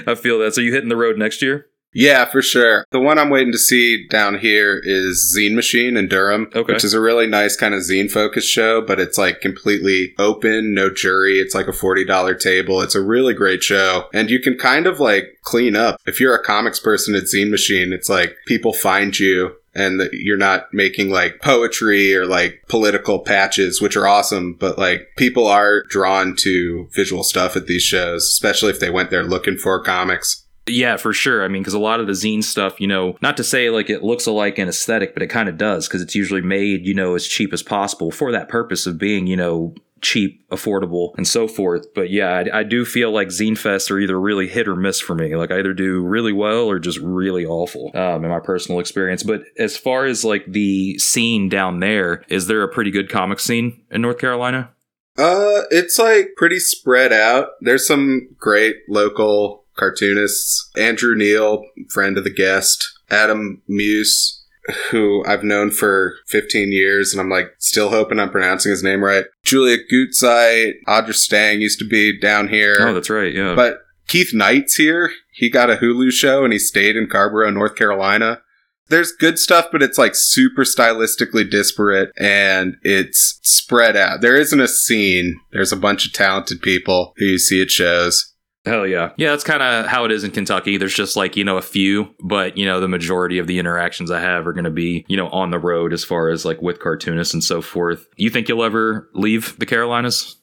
I feel that. So you hitting the road next year? Yeah, for sure. The one I'm waiting to see down here is Zine Machine in Durham, which is a really nice kind of zine-focused show, but it's like completely open, no jury. It's like a $40 table. It's a really great show. And you can kind of like clean up. If you're a comics person at Zine Machine, it's like people find you and that you're not making like poetry or like political patches, which are awesome, but like people are drawn to visual stuff at these shows, especially if they went there looking for comics. Yeah, for sure. I mean, because a lot of the zine stuff, you know, not to say like it looks alike in aesthetic, but it kind of does because it's usually made, you know, as cheap as possible for that purpose of being, you know, cheap, affordable, and so forth. But yeah, I do feel like zine fests are either really hit or miss for me. Like I either do really well or just really awful in my personal experience. But as far as like the scene down there, is there a pretty good comic scene in North Carolina? It's like pretty spread out. There's some great local cartoonists, Andrew Neal, friend of the guest, Adam Muse, who I've known for 15 years, and I'm like still hoping I'm pronouncing his name right. Julia Gutzeit, Audra Stang used to be down here. Oh, that's right, yeah. But Keith Knight's here. He got a Hulu show and he stayed in Carrboro, North Carolina. There's good stuff, but it's like super stylistically disparate and it's spread out. There isn't a scene. There's a bunch of talented people who you see at shows. Hell yeah. Yeah, that's kind of how it is in Kentucky. There's just like, you know, a few, but, you know, the majority of the interactions I have are going to be, you know, on the road as far as like with cartoonists and so forth. You think you'll ever leave the Carolinas?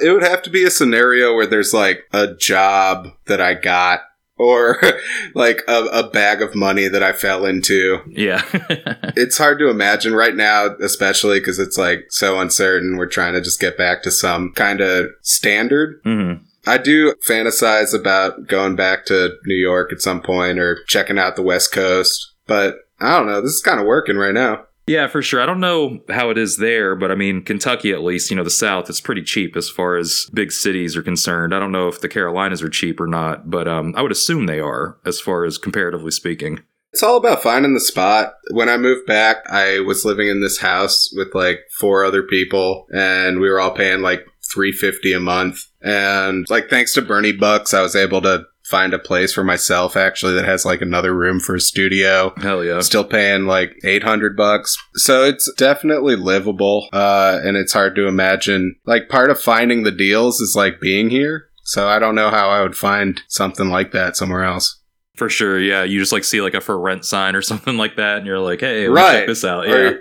It would have to be a scenario where there's like a job that I got or like a bag of money that I fell into. Yeah. It's hard to imagine right now, especially because it's like so uncertain. We're trying to just get back to some kind of standard. Mm-hmm. I do fantasize about going back to New York at some point or checking out the West Coast, but I don't know. This is kind of working right now. Yeah, for sure. I don't know how it is there, but I mean, Kentucky, at least, you know, the South, it's pretty cheap as far as big cities are concerned. I don't know if the Carolinas are cheap or not, but I would assume they are as far as comparatively speaking. It's all about finding the spot. When I moved back, I was living in this house with like 4 other people and we were all paying like $3.50 a month. And like thanks to Bernie Bucks, I was able to find a place for myself actually that has like another room for a studio. Hell yeah. Still paying like $800. So it's definitely livable. And it's hard to imagine. Like part of finding the deals is like being here. So I don't know how I would find something like that somewhere else. For sure, yeah. You just like see like a for rent sign or something like that, and you're like, hey, we'll check this out. Yeah.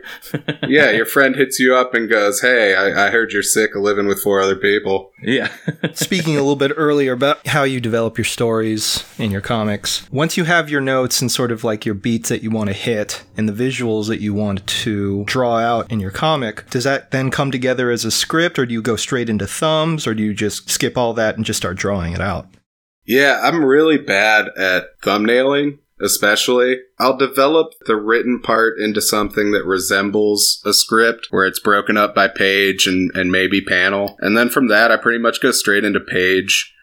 Yeah, your friend hits you up and goes, hey, I heard you're sick of living with 4 other people. Yeah. Speaking a little bit earlier about how you develop your stories in your comics, once you have your notes and sort of like your beats that you want to hit and the visuals that you want to draw out in your comic, does that then come together as a script, or do you go straight into thumbs, or do you just skip all that and just start drawing it out? Yeah, I'm really bad at thumbnailing, especially. I'll develop the written part into something that resembles a script where it's broken up by page and maybe panel. And then from that, I pretty much go straight into page,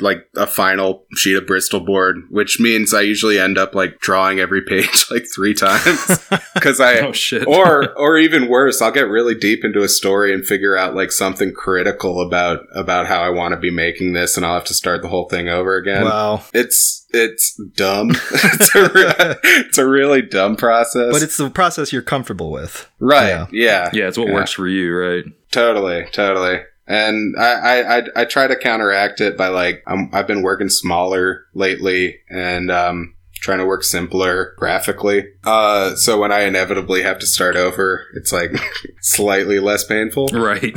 like a final sheet of Bristol board, which means I usually end up like drawing every page like 3 times. Because oh, shit. or even worse, I'll get really deep into a story and figure out like something critical about how I want to be making this, and I'll have to start the whole thing over again. Wow, it's dumb. it's a really dumb process, but it's the process you're comfortable with, right? Yeah, it's what works for you, right? Totally. And I try to counteract it by like I've been working smaller lately and trying to work simpler graphically. So when I inevitably have to start over, it's like slightly less painful. Right.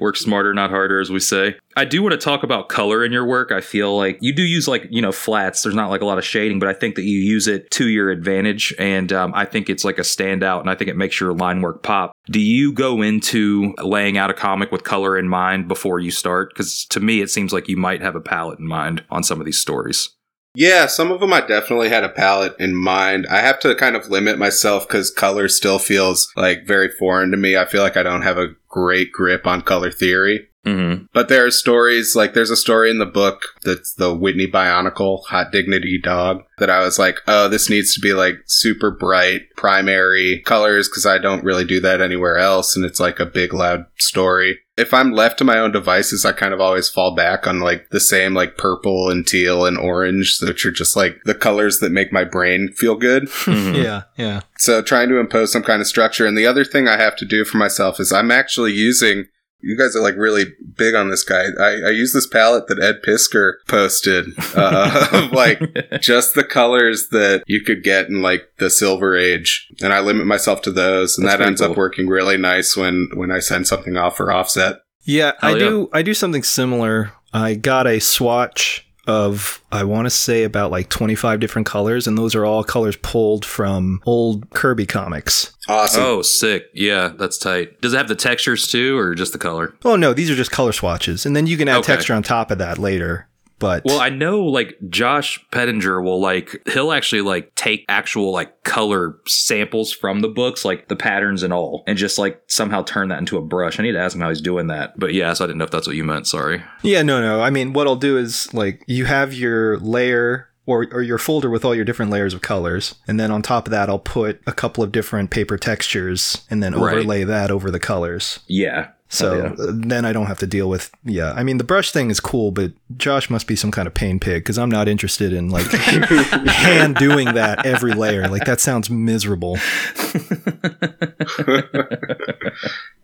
Work smarter, not harder, as we say. I do want to talk about color in your work. I feel like you do use like, you know, flats. There's not like a lot of shading, but I think that you use it to your advantage. And I think it's like a standout, and I think it makes your line work pop. Do you go into laying out a comic with color in mind before you start? Because to me, it seems like you might have a palette in mind on some of these stories. Yeah, some of them I definitely had a palette in mind. I have to kind of limit myself because color still feels like very foreign to me. I feel like I don't have a great grip on color theory. Mm-hmm. But there are stories, like there's a story in the book that's the Whitney Bionicle Hot Dignity Dog that I was like, oh, this needs to be like super bright primary colors because I don't really do that anywhere else. And it's like a big, loud story. If I'm left to my own devices, I kind of always fall back on like the same like purple and teal and orange, which are just like the colors that make my brain feel good. Mm-hmm. Yeah. So trying to impose some kind of structure. And the other thing I have to do for myself is I'm actually using... You guys are like really big on this guy. I use this palette that Ed Pisker posted of like just the colors that you could get in like the Silver Age. And I limit myself to those. And that ends up working really nice when I send something off for offset. Yeah, I do something similar. I got a swatch of, I want to say about like 25 different colors. And those are all colors pulled from old Kirby comics. Awesome. Oh, sick. Yeah, that's tight. Does it have the textures too, or just the color? Oh, no, these are just color swatches. And then you can add texture on top of that later. But well, I know like Josh Pettinger will like, he'll actually like take actual like color samples from the books, like the patterns and all, and just like somehow turn that into a brush. I need to ask him how he's doing that. But yeah, so I didn't know if that's what you meant. Sorry. Yeah, no. I mean, what I'll do is like you have your layer or your folder with all your different layers of colors. And then on top of that, I'll put a couple of different paper textures and then overlay that over the colors. Yeah. So then I don't have to deal with, I mean, the brush thing is cool, but Josh must be some kind of pain pig because I'm not interested in like hand doing that every layer. Like that sounds miserable.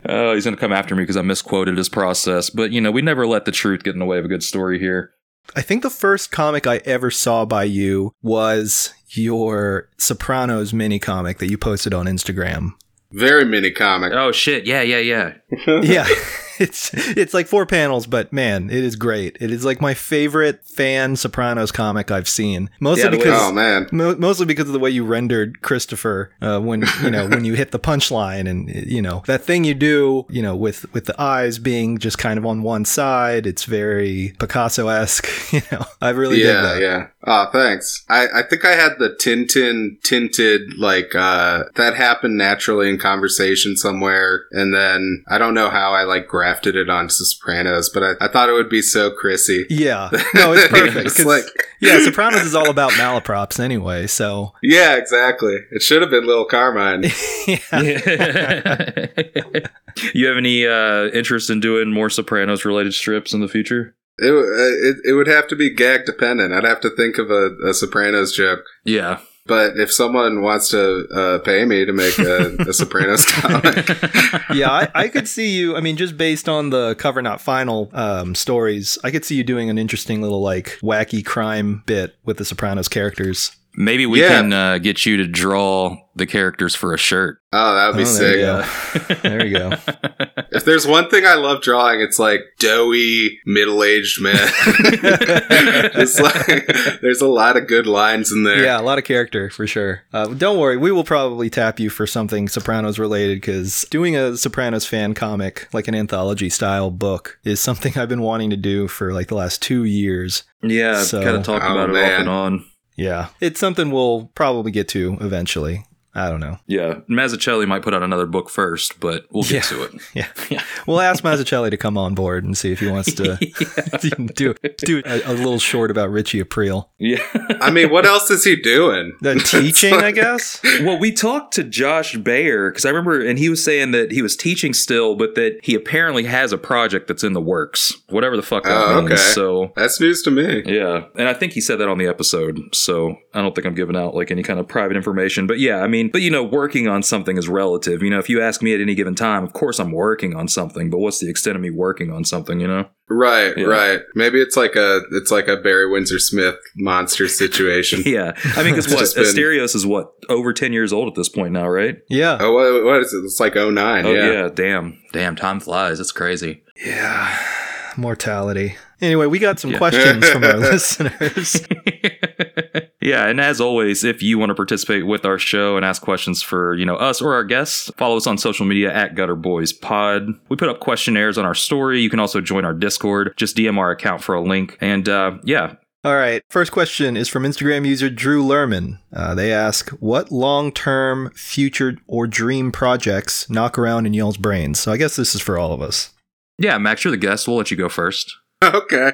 Oh, he's going to come after me because I misquoted his process. But, you know, we never let the truth get in the way of a good story here. I think the first comic I ever saw by you was your Sopranos mini comic that you posted on Instagram. Very mini comic. Oh, shit. Yeah. Yeah. It's like 4 panels, but man, it is great. It is like my favorite fan Sopranos comic I've seen. Mostly because of the way you rendered Christopher when, you know, when you hit the punchline and, you know, that thing you do, you know, with the eyes being just kind of on one side. It's very Picasso-esque, you know. I really dig that. Yeah. Oh, thanks. I think I had the Tintin tinted, like, that happened naturally in conversation somewhere. And then I don't know how I, like, grafted it onto Sopranos, but I thought it would be so Chrissy. Yeah. No, it's perfect. It's like... Yeah, Sopranos is all about malaprops anyway, so... Yeah, exactly. It should have been Lil Carmine. You have any interest in doing more Sopranos-related strips in the future? It would have to be gag dependent. I'd have to think of a Sopranos joke. Yeah. But if someone wants to pay me to make a Sopranos comic. Yeah, I could see you. I mean, just based on the Cover Not Final stories, I could see you doing an interesting little like wacky crime bit with the Sopranos characters. Maybe we can get you to draw the characters for a shirt. Oh, that would be sick. There you go. If there's one thing I love drawing, it's like doughy, middle-aged men. It's like, there's a lot of good lines in there. Yeah, a lot of character, for sure. Don't worry, we will probably tap you for something Sopranos-related, because doing a Sopranos fan comic, like an anthology-style book, is something I've been wanting to do for like the last 2 years. Yeah, I've kind of talked about it off and on. Yeah, it's something we'll probably get to eventually. I don't know. Yeah, Mazzucchelli might put out another book first, but we'll get to it. Yeah. We'll ask Mazzucchelli to come on board and see if he wants to do a little short about Richie Aprile. Yeah. I mean, what else is he doing? Teaching, I guess? Well, we talked to Josh Bayer, because I remember, and he was saying that he was teaching still, but that he apparently has a project that's in the works, whatever the fuck that means. Okay. So, that's news to me. Yeah, and I think he said that on the episode, so I don't think I'm giving out like any kind of private information, but yeah, I mean, but, you know, working on something is relative. You know, if you ask me at any given time, of course I'm working on something. But what's the extent of me working on something, you know? Right, yeah. Right. Maybe it's like a Barry Windsor Smith monster situation. Yeah. I mean, because Asterios is over 10 years old at this point now, right? Yeah. Oh, what is it? It's like 09. Oh, yeah. Damn, time flies. It's crazy. Yeah. Mortality. Anyway, we got some questions from our listeners. Yeah, and as always, if you want to participate with our show and ask questions for, you know, us or our guests, follow us on social media at Gutter Boys Pod. We put up questionnaires on our story. You can also join our Discord. Just DM our account for a link. And yeah, All right. First question is from Instagram user Drew Lerman. They ask, what long-term future or dream projects knock around in y'all's brains? So I guess this is for all of us. Yeah, Max, you're the guest. We'll let you go first. Okay.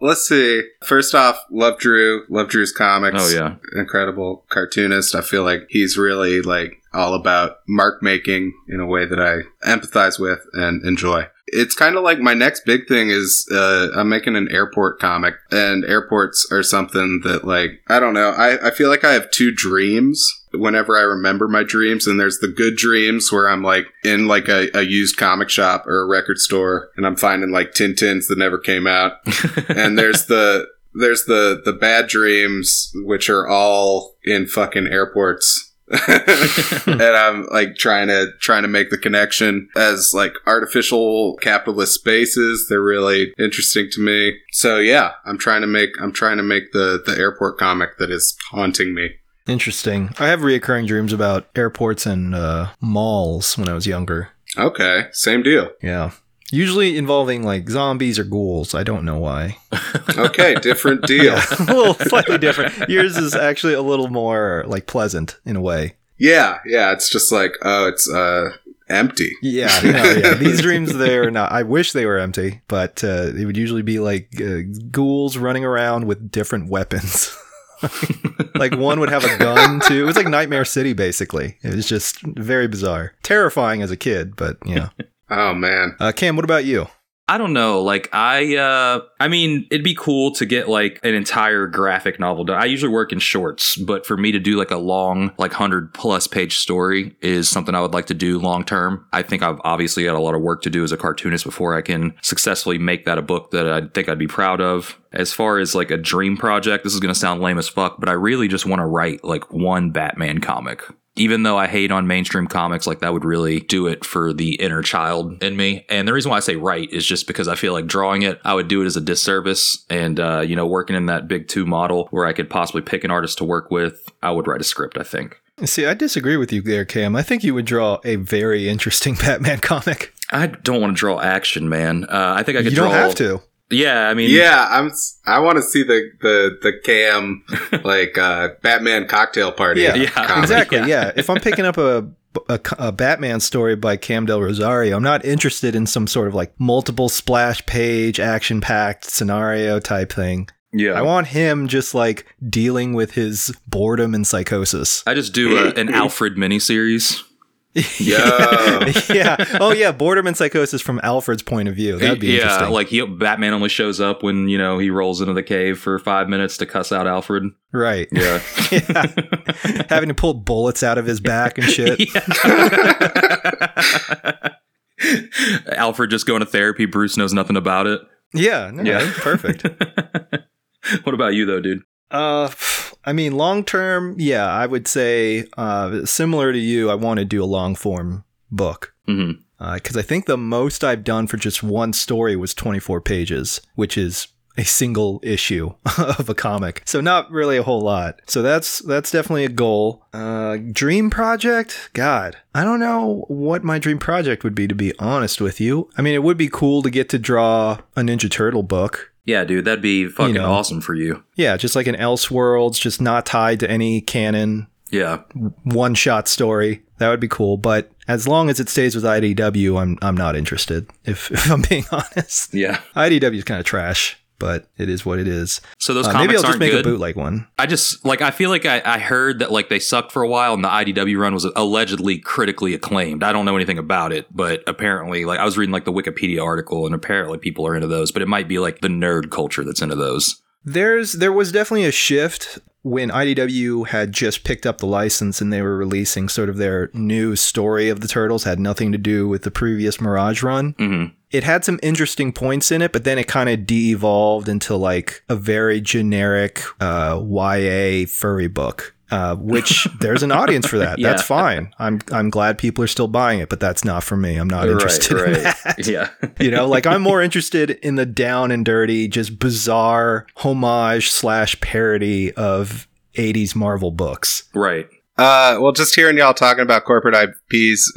Let's see. First off, love Drew. Love Drew's comics. Oh, yeah. Incredible cartoonist. I feel like he's really like all about mark making in a way that I empathize with and enjoy. It's kind of like my next big thing is I'm making an airport comic, and airports are something that, like, I don't know. I feel like I have two dreams whenever I remember my dreams, and there's the good dreams where I'm like in like a used comic shop or a record store and I'm finding like Tintins that never came out. And there's the bad dreams, which are all in fucking airports. And I'm like trying to make the connection as like artificial capitalist spaces. They're really interesting to me. So yeah, I'm trying to make the airport comic that is haunting me. Interesting. I have reoccurring dreams about airports and malls when I was younger. Okay, same deal. Yeah. Usually involving like zombies or ghouls. I don't know why. Okay, different deal. Yeah, a little slightly different. Yours is actually a little more like pleasant in a way. Yeah. It's just like, oh, it's empty. Yeah. These dreams, they're not. I wish they were empty, but it would usually be like ghouls running around with different weapons. Like one would have a gun too. It was like Nightmare City, basically. It was just very bizarre, terrifying as a kid, but yeah. Oh, man. Cam, what about you? I don't know. Like, I mean, it'd be cool to get like an entire graphic novel done. I usually work in shorts, but for me to do like a long, like 100+ page story is something I would like to do long term. I think I've obviously got a lot of work to do as a cartoonist before I can successfully make that a book that I think I'd be proud of. As far as like a dream project, this is going to sound lame as fuck, but I really just want to write like one Batman comic. Even though I hate on mainstream comics, like that would really do it for the inner child in me. And the reason why I say write is just because I feel like drawing it, I would do it as a disservice. And, you know, working in that big two model where I could possibly pick an artist to work with, I would write a script, I think. See, I disagree with you there, Cam. I think you would draw a very interesting Batman comic. I don't want to draw action, man. I think I could draw... You don't have to. Yeah, I mean... Yeah, I want to see the Cam, like, Batman cocktail party. Yeah, exactly, yeah. If I'm picking up a Batman story by Cam Del Rosario, I'm not interested in some sort of, like, multiple splash page, action-packed scenario type thing. Yeah, I want him just like dealing with his boredom and psychosis. I just do an Alfred miniseries. Yeah. Oh, yeah. Boredom and psychosis from Alfred's point of view. That'd be interesting. Yeah, like Batman only shows up when, you know, he rolls into the cave for 5 minutes to cuss out Alfred. Right. Yeah. Yeah. Having to pull bullets out of his back and shit. Alfred just going to therapy. Bruce knows nothing about it. Yeah. No, yeah. Perfect. What about you, though, dude? I mean, long term, yeah, I would say similar to you, I want to do a long form book. Mm-hmm. 'Cause I think the most I've done for just one story was 24 pages, which is a single issue of a comic. So not really a whole lot. So that's definitely a goal. Dream project? God, I don't know what my dream project would be, to be honest with you. I mean, it would be cool to get to draw a Ninja Turtle book. Yeah, dude, that'd be fucking awesome for you. Yeah, just like an Elseworlds, just not tied to any canon. Yeah. One-shot story. That would be cool. But as long as it stays with IDW, I'm not interested, if I'm being honest. Yeah. IDW is kind of trash, but it is what it is. So those comics aren't good? Maybe I'll just make a bootleg one. I just, like, I feel like I heard that, like, they sucked for a while, and the IDW run was allegedly critically acclaimed. I don't know anything about it, but apparently, like, I was reading, like, the Wikipedia article, and apparently people are into those, but it might be, like, the nerd culture that's into those. There was definitely a shift when IDW had just picked up the license and they were releasing sort of their new story of the Turtles, had nothing to do with the previous Mirage run. Mm-hmm. It had some interesting points in it, but then it kind of de-evolved into like a very generic YA furry book, which there's an audience for that. Yeah. That's fine. I'm glad people are still buying it, but that's not for me. I'm not interested in that. Yeah. You know, like I'm more interested in the down and dirty, just bizarre homage / parody of 80s Marvel books. Right. Well, just hearing y'all talking about corporate IPs,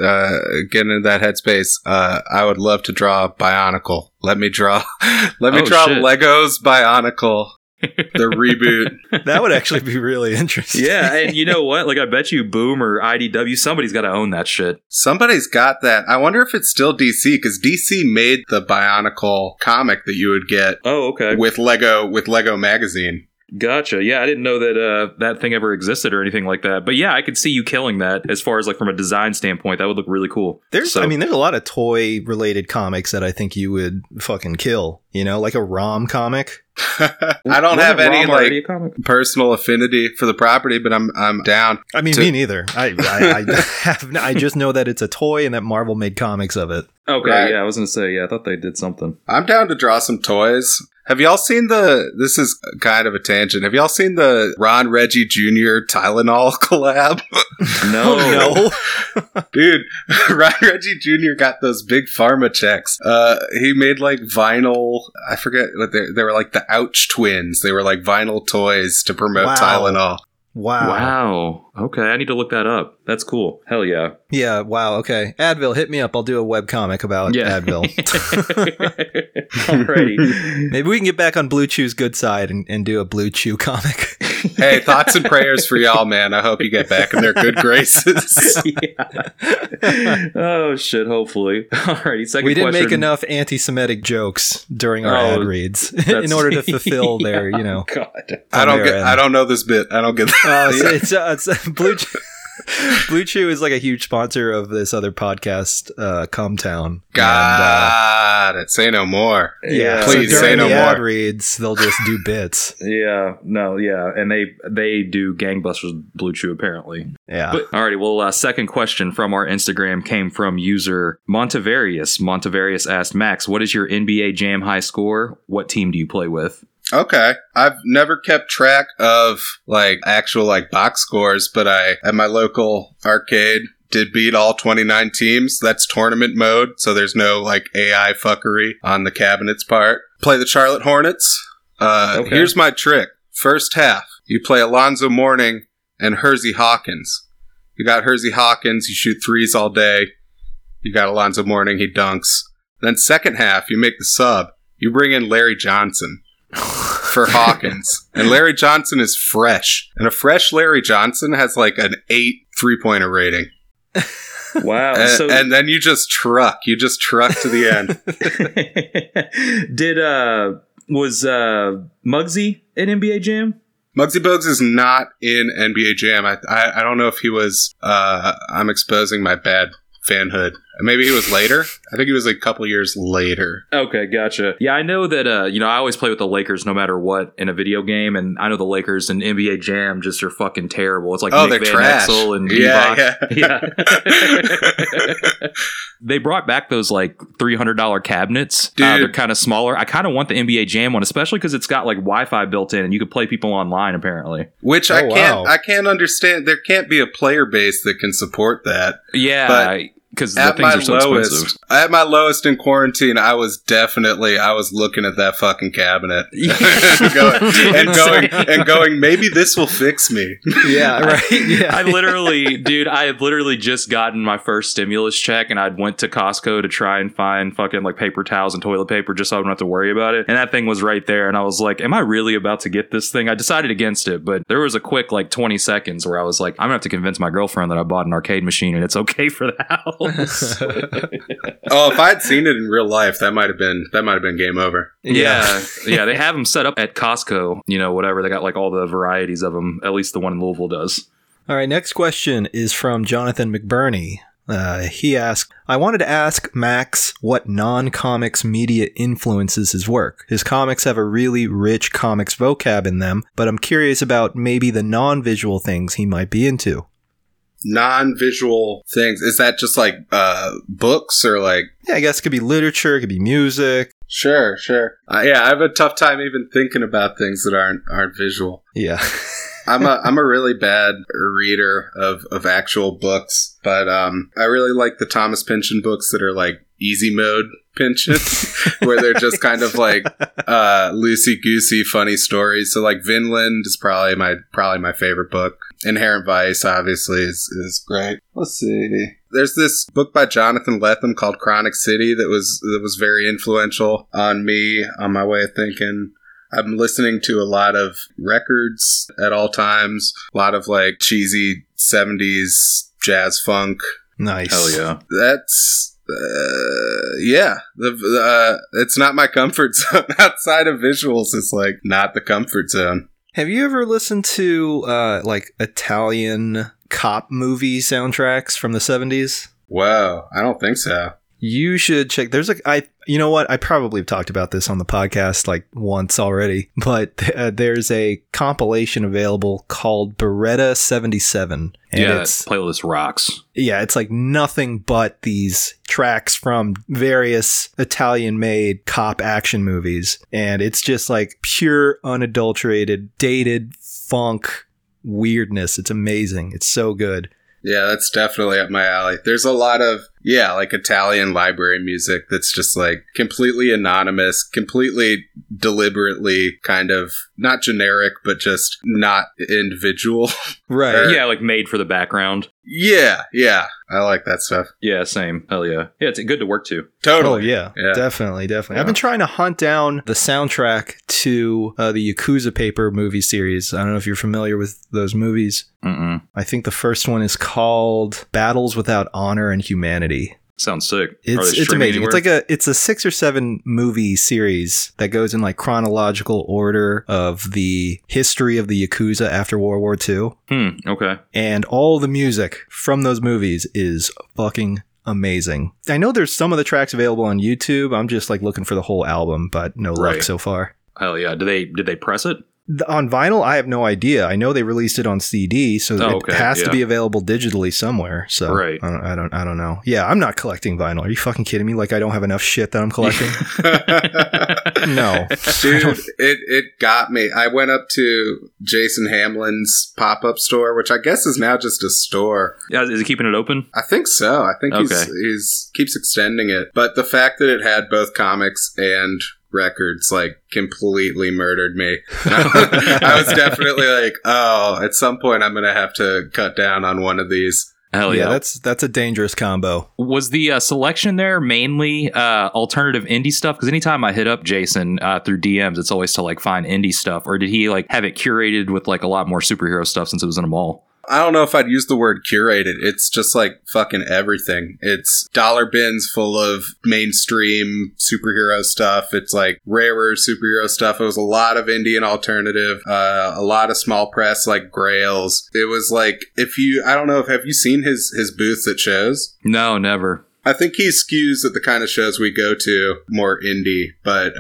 getting into that headspace, I would love to draw Bionicle. Let me draw Legos Bionicle. The reboot. That would actually be really interesting. Yeah, and you know what? Like, I bet you Boom or IDW, somebody's got to own that shit. Somebody's got that. I wonder if it's still DC, because DC made the Bionicle comic that you would get. Oh, okay. With Lego Magazine. Gotcha. Yeah, I didn't know that that thing ever existed or anything like that. But yeah, I could see you killing that as far as like from a design standpoint. That would look really cool. There's a lot of toy related comics that I think you would fucking kill. You know, like a ROM comic. I don't have any like personal affinity for the property, but I'm down. I mean, me neither. I just know that it's a toy and that Marvel made comics of it. Okay. Right. Yeah, I was gonna say. Yeah, I thought they did something. I'm down to draw some toys. Have y'all seen this is kind of a tangent. Have y'all seen the Ron Reggie Jr. Tylenol collab? No. Dude, Ron Reggie Jr. got those big pharma checks. He made like vinyl, I forget what they were, like the Ouch Twins. They were like vinyl toys to promote Tylenol. Wow. Okay, I need to look that up. That's cool. Hell yeah. Yeah, wow, okay. Advil, hit me up. I'll do a webcomic about Advil. Alrighty. Maybe we can get back on Blue Chew's good side and do a Blue Chew comic. Hey, thoughts and prayers for y'all, man. I hope you get back in their good graces. Yeah. Oh, shit, hopefully. Alrighty, second question. We didn't make enough anti-Semitic jokes during our ad reads in order to fulfill their, you know. God. I don't know this bit. I don't get that. It's Blue Chew is like a huge sponsor of this other podcast, Cumtown. God, say no more. Yeah, please so say no more. Ad reads, they'll just do bits. And they do gangbusters with Blue Chew apparently. Yeah. But, alrighty, well, second question from our Instagram came from user Montavarius. Montavarius asked, Max, what is your NBA Jam high score? What team do you play with? Okay. I've never kept track of like actual like box scores, but I at my local arcade did beat all 29 teams. That's tournament mode, so there's no like AI fuckery on the cabinet's part. Play the Charlotte Hornets. Okay. Here's my trick. First half, you play Alonzo Mourning and Hersey Hawkins. You got Hersey Hawkins, you shoot threes all day. You got Alonzo Mourning, he dunks. Then second half, you make the sub. You bring in Larry Johnson for Hawkins, and Larry Johnson is fresh, and a fresh Larry Johnson has like an 8 three-pointer rating. Wow. And then you just truck to the end. Did was Muggsy in NBA Jam? Muggsy Bogues is not in NBA Jam. I don't know if he was. I'm exposing my bad fanhood. Maybe he was later. I think he was a couple years later. Okay, gotcha. Yeah, I know that, I always play with the Lakers no matter what in a video game, and I know the Lakers in NBA Jam just are fucking terrible. It's like Nick Van Exel and Reebok. Yeah. They brought back those, like, $300 cabinets. Dude. They're kind of smaller. I kind of want the NBA Jam one, especially because it's got, like, Wi-Fi built in, and you can play people online, apparently. Which I can't understand. There can't be a player base that can support that. Yeah, but because the things are so expensive. At my lowest in quarantine, I was looking at that fucking cabinet and going, maybe this will fix me. Yeah, right. Yeah. I had literally just gotten my first stimulus check, and I'd went to Costco to try and find fucking like paper towels and toilet paper just so I wouldn't have to worry about it. And that thing was right there, and I was like, am I really about to get this thing? I decided against it, but there was a quick like 20 seconds where I was like, I'm gonna have to convince my girlfriend that I bought an arcade machine and it's okay for the house. Oh, if I'd seen it in real life, that might have been game over. Yeah. Yeah, they have them set up at Costco, you know, whatever. They got like all the varieties of them. At least the one in Louisville does. All right, next question is from Jonathan McBurney. He asked, I wanted to ask Max what non-comics media influences his work. His comics have a really rich comics vocab in them, but I'm curious about maybe the non-visual things he might be into. Non-visual things, is that just like books or like, yeah, I guess it could be literature, it could be music. Sure. I have a tough time even thinking about things that aren't visual. Yeah. I'm a really bad reader of actual books, but I really like the Thomas Pynchon books that are like easy mode Pynchon, where they're just kind of like loosey-goosey funny stories. So like Vinland is probably my favorite book. Inherent Vice obviously is great. Let's see. There's this book by Jonathan Lethem called Chronic City that was very influential on me on my way of thinking. I'm listening to a lot of records at all times, a lot of like cheesy 70s jazz funk. Nice. Hell yeah. That's, yeah. It's not my comfort zone. Outside of visuals, it's like not the comfort zone. Have you ever listened to like Italian cop movie soundtracks from the 70s? Wow. I don't think so. You should check. There's a, you know what? I probably have talked about this on the podcast like once already, but there's a compilation available called Beretta 77. And yeah, it's, playlist rocks. Yeah, it's like nothing but these tracks from various Italian-made cop action movies. And it's just like pure, unadulterated, dated funk weirdness. It's amazing. It's so good. Yeah, that's definitely up my alley. There's a lot of, yeah, like Italian library music that's just like completely anonymous, completely deliberately kind of not generic, but just not individual. Right. Yeah, like made for the background. Yeah, yeah. I like that stuff. Yeah, same. Hell yeah. Yeah, it's good to work to. Totally. Oh, yeah. Definitely. Yeah. I've been trying to hunt down the soundtrack to the Yakuza Paper movie series. I don't know if you're familiar with those movies. Mm-mm. I think the first one is called Battles Without Honor and Humanity. Sounds sick. It's amazing. Anywhere? It's like it's a 6 or 7 movie series that goes in like chronological order of the history of the Yakuza after World War II. Okay. And all the music from those movies is fucking amazing. I know there's some of the tracks available on YouTube. I'm just like looking for the whole album, but no luck so far. Hell yeah. Did they press it? On vinyl, I have no idea. I know they released it on CD, so it has to be available digitally somewhere. So I don't know. Yeah, I'm not collecting vinyl. Are you fucking kidding me? Like, I don't have enough shit that I'm collecting? No. Dude, it got me. I went up to Jason Hamlin's pop-up store, which I guess is now just a store. Yeah, is he keeping it open? I think so. I think he's keeps extending it. But the fact that it had both comics and records like completely murdered me. I was definitely like, at some point I'm gonna have to cut down on one of these. Hell yeah. That's a dangerous combo. Was the selection there mainly alternative indie stuff? Because anytime I hit up Jason through DMs, it's always to like find indie stuff. Or did he like have it curated with like a lot more superhero stuff since it was in a mall? I don't know if I'd use the word curated. It's just like fucking everything. It's dollar bins full of mainstream superhero stuff. It's like rarer superhero stuff. It was a lot of indie and alternative, a lot of small press like Grails. It was like, have you seen his booths at shows? No, never. I think he skews at the kind of shows we go to more indie, but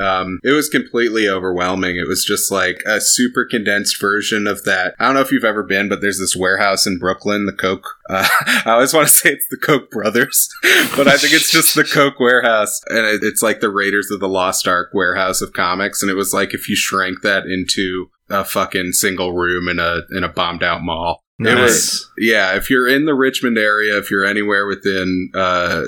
it was completely overwhelming. It was just like a super condensed version of that. I don't know if you've ever been, but there's this warehouse in Brooklyn, the Coke. I always want to say it's the Koch brothers, but I think it's just the Koch warehouse. And it's like the Raiders of the Lost Ark warehouse of comics. And it was like if you shrank that into a fucking single room in a bombed out mall. Nice. It was, yeah, if you're in the Richmond area, if you're anywhere within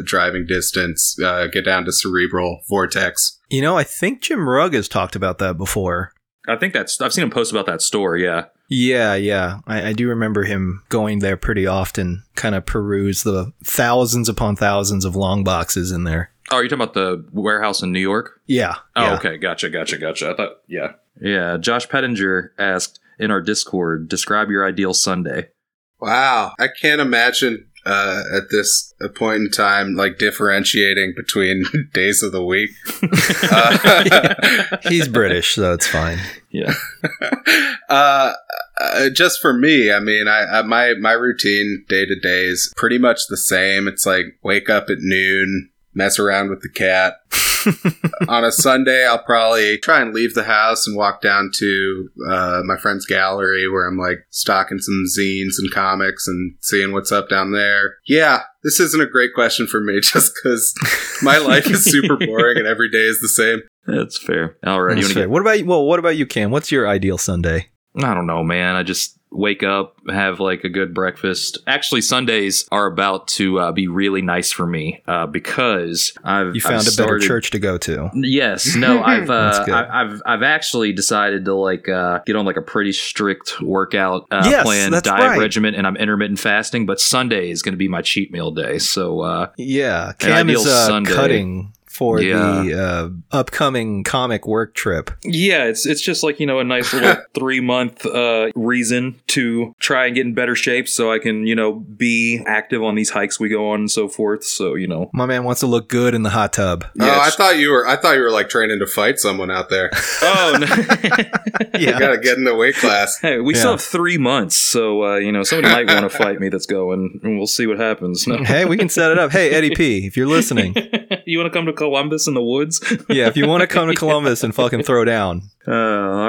driving distance, get down to Cerebral Vortex. You know, I think Jim Rugg has talked about that before. I think I've seen him post about that store, yeah. Yeah. I do remember him going there pretty often, kind of peruse the thousands upon thousands of long boxes in there. Oh, you're talking about the warehouse in New York? Yeah. Oh, yeah. Okay. Gotcha. I thought, yeah. Yeah, Josh Pettinger asked in our Discord, describe your ideal Sunday. Wow. I can't imagine at this point in time, like differentiating between days of the week. Yeah. He's British, so it's fine. Yeah. Just for me, I mean, my routine day to day is pretty much the same. It's like wake up at noon, mess around with the cat. On a Sunday, I'll probably try and leave the house and walk down to my friend's gallery where I'm like stocking some zines and comics and seeing what's up down there. Yeah, this isn't a great question for me just because my life is super boring and every day is the same. That's fair. All right. What about you, Cam? What's your ideal Sunday? I don't know, man. I just wake up, have like a good breakfast. Actually, Sundays are about to be really nice for me because I've started a better church to go to. Yes, no, I've actually decided to like get on like a pretty strict workout plan, diet regimen, and I'm intermittent fasting. But Sunday is going to be my cheat meal day. So Cam is cutting for the upcoming comic work trip. Yeah, it's just like, you know, a nice little 3-month reason to try and get in better shape so I can, you know, be active on these hikes we go on and so forth. So, you know, my man wants to look good in the hot tub. Yeah, I thought you were like training to fight someone out there. Oh, no. Yeah. You got to get in the weight class. Hey, we still have 3 months. So, you know, somebody might want to fight me that's going, and we'll see what happens. No. Hey, we can set it up. Hey, Eddie P, if you're listening. You want to come to Columbus in the woods? Yeah, if you want to come to Columbus and fucking throw down. All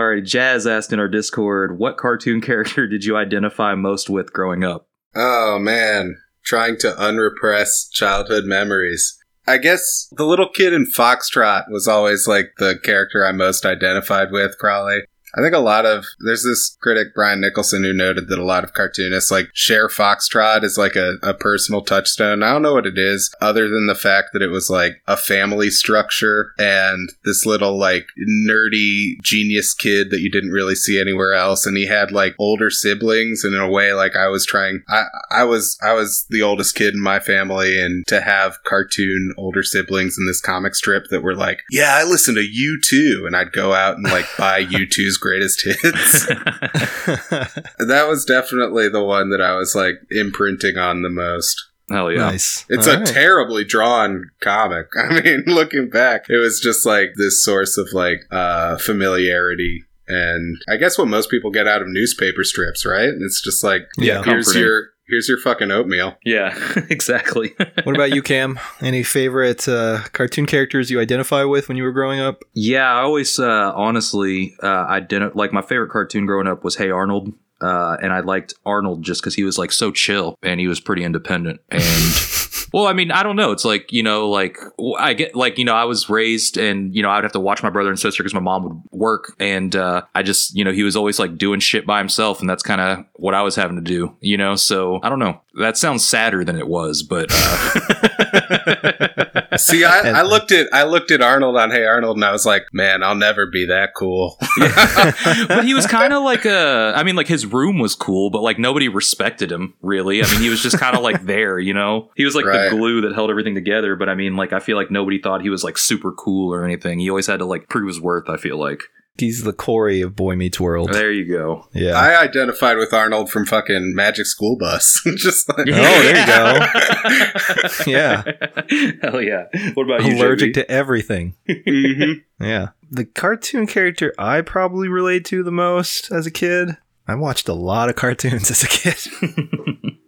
right. Jazz asked in our Discord, what cartoon character did you identify most with growing up? Oh, man. Trying to unrepress childhood memories. I guess the little kid in Foxtrot was always like the character I most identified with, probably. I think there's this critic, Brian Nicholson, who noted that a lot of cartoonists like share Foxtrot as like a personal touchstone. I don't know what it is, other than the fact that it was like a family structure and this little like nerdy genius kid that you didn't really see anywhere else. And he had like older siblings, and in a way, like I was the oldest kid in my family, and to have cartoon older siblings in this comic strip that were like, yeah, I listen to U2, and I'd go out and like buy U2's greatest hits. That was definitely the one that I was like imprinting on the most. Hell yeah. Nice. It's all a right. Terribly drawn comic. I mean, looking back, it was just like this source of like familiarity. And I guess what most people get out of newspaper strips, right? It's just like, yeah, here's your fucking oatmeal. Yeah, exactly. What about you, Cam? Any favorite cartoon characters you identify with when you were growing up? Yeah, I always my favorite cartoon growing up was Hey Arnold. And I liked Arnold just because he was like so chill and he was pretty independent. And well, I mean, I don't know. It's like, you know, like I get like, you know, I was raised and, you know, I'd have to watch my brother and sister because my mom would work. And I just, you know, he was always like doing shit by himself. And that's kind of what I was having to do, you know, so I don't know. That sounds sadder than it was, but. See, I looked at Arnold on Hey Arnold, and I was like, man, I'll never be that cool. But he was kind of like his room was cool, but like nobody respected him really. I mean, he was just kind of like there, you know. He was like the glue that held everything together. But I mean, like I feel like nobody thought he was like super cool or anything. He always had to like prove his worth. I feel like. He's the Corey of Boy Meets World. There you go. Yeah, I identified with Arnold from fucking Magic School Bus. Just like, oh, there you go. Yeah. Hell yeah. What about you, allergic to everything. Mm-hmm. Yeah. The cartoon character I probably relate to the most as a kid. I watched a lot of cartoons as a kid.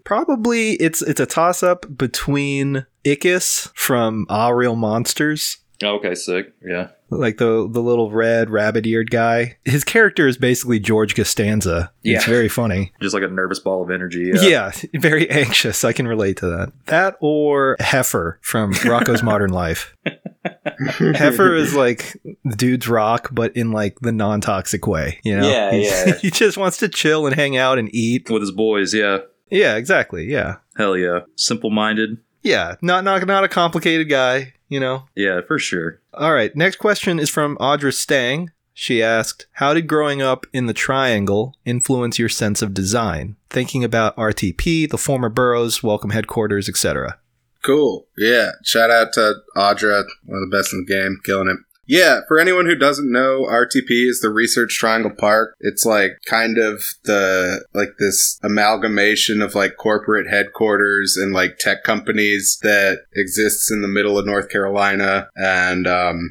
Probably it's a toss up between Ickis from Ah Real Monsters. Oh, okay, sick. Yeah. Like the little red rabbit-eared guy. His character is basically George Costanza. Yeah. It's very funny. Just like a nervous ball of energy. Yeah, very anxious. I can relate to that. That or Heifer from Rocco's Modern Life. Heifer is like dude's rock, but in like the non-toxic way, you know? Yeah, yeah. He just wants to chill and hang out and eat. With his boys, yeah. Yeah, exactly, yeah. Hell yeah. Simple-minded. Yeah, not a complicated guy, you know? Yeah, for sure. All right, next question is from Audra Stang. She asked, how did growing up in the Triangle influence your sense of design? Thinking about RTP, the former boroughs, Welcome Headquarters, etc. Cool. Yeah, shout out to Audra, one of the best in the game, killing it. Yeah, for anyone who doesn't know, RTP is the Research Triangle Park. It's like kind of the like this amalgamation of like corporate headquarters and like tech companies that exists in the middle of North Carolina, and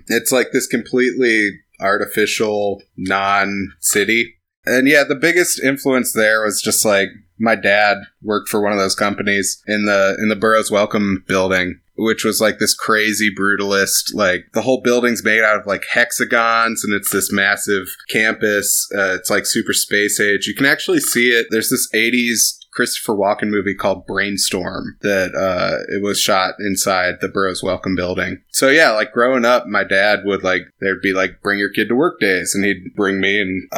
it's like this completely artificial non-city. And yeah, the biggest influence there was just like my dad worked for one of those companies in the borough's Welcome building, which was like this crazy brutalist, like the whole building's made out of like hexagons, and it's this massive campus. It's like super space age. You can actually see it. There's this 80s Christopher Walken movie called Brainstorm that it was shot inside the borough's Welcome building. So yeah, like growing up, my dad would like, there'd be like, bring your kid to work days, and he'd bring me, and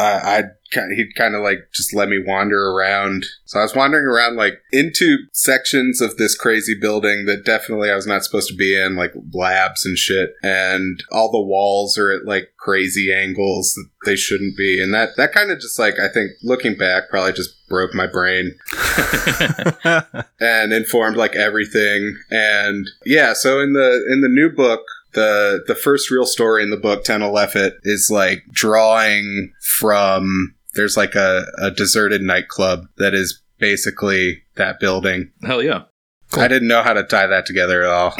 he'd kind of like just let me wander around. So I was wandering around like into sections of this crazy building that definitely I was not supposed to be in, like labs and shit. And all the walls are at like crazy angles that they shouldn't be. And that kind of just like, I think looking back, probably just broke my brain and informed like everything. And yeah, so in the new book, The first real story in the book, 10-11, is like drawing from, there's like a deserted nightclub that is basically that building. Hell yeah. Cool. I didn't know how to tie that together at all.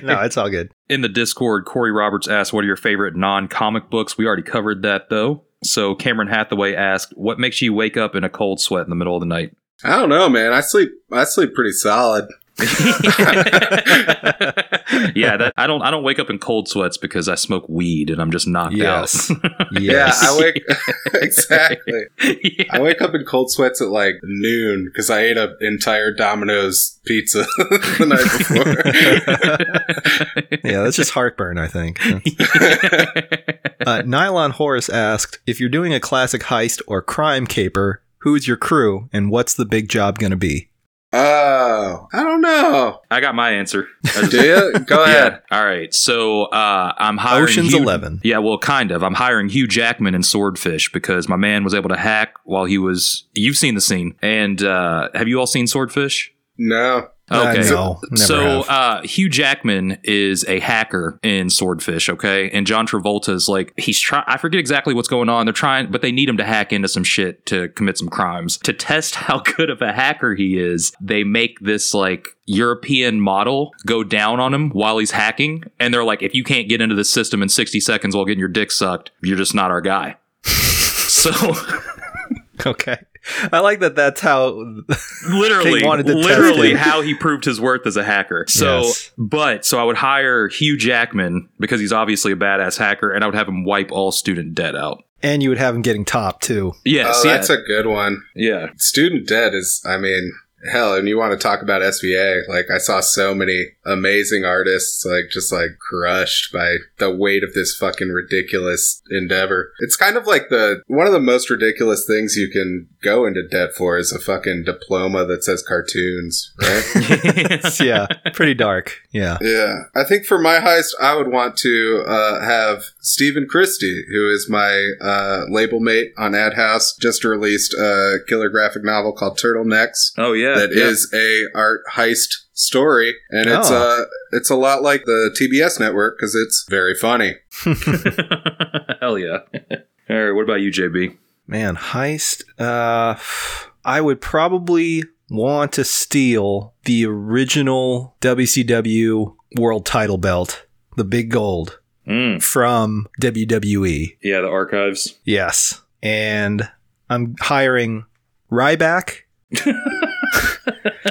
No, it's all good. In the Discord, Corey Roberts asked, what are your favorite non-comic books? We already covered that, though. So Cameron Hathaway asked, what makes you wake up in a cold sweat in the middle of the night? I don't know, man. I sleep pretty solid. Yeah, I don't wake up in cold sweats because I smoke weed and I'm just knocked out. Yes. Yeah, I wake exactly. Yeah. I wake up in cold sweats at like noon because I ate an entire Domino's pizza the night before. Yeah, that's just heartburn, I think. Nylon Horse asked, if you're doing a classic heist or crime caper, who's your crew and what's the big job going to be? Oh, I don't know. I got my answer. Do you? Go ahead. Yeah. All right. So I'm hiring Ocean's 11. Yeah, well, kind of. I'm hiring Hugh Jackman in Swordfish because my man was able to hack while he was... You've seen the scene. And have you all seen Swordfish? No. Okay. So Hugh Jackman is a hacker in Swordfish, okay? And John Travolta's like, I forget exactly what's going on. They're trying, but they need him to hack into some shit to commit some crimes. To test how good of a hacker he is, they make this like European model go down on him while he's hacking. And they're like, if you can't get into the system in 60 seconds while getting your dick sucked, you're just not our guy. So... Okay. I like that. That's how literally how he proved his worth as a hacker. So, yes. So I would hire Hugh Jackman because he's obviously a badass hacker, and I would have him wipe all student debt out. And you would have him getting top too. Yes, oh, that's a good one. Yeah, student debt is. I mean, hell, and you want to talk about SVA? Like, I saw so many amazing artists just crushed by the weight of this fucking ridiculous endeavor. It's kind of like one of the most ridiculous things you can go into debt for is a fucking diploma that says cartoons, right? Yeah, pretty dark. Yeah, yeah. I think for my heist, I would want to have Stephen Christie, who is my label mate on Ad House, just released a killer graphic novel called Turtlenecks. Oh yeah. That is a art heist story, and it's a lot like the TBS network because it's very funny. Hell yeah! All right, what about you, JB? Man, heist. I would probably want to steal the original WCW World Title Belt, the Big Gold, from WWE. Yeah, the archives. Yes, and I'm hiring Ryback.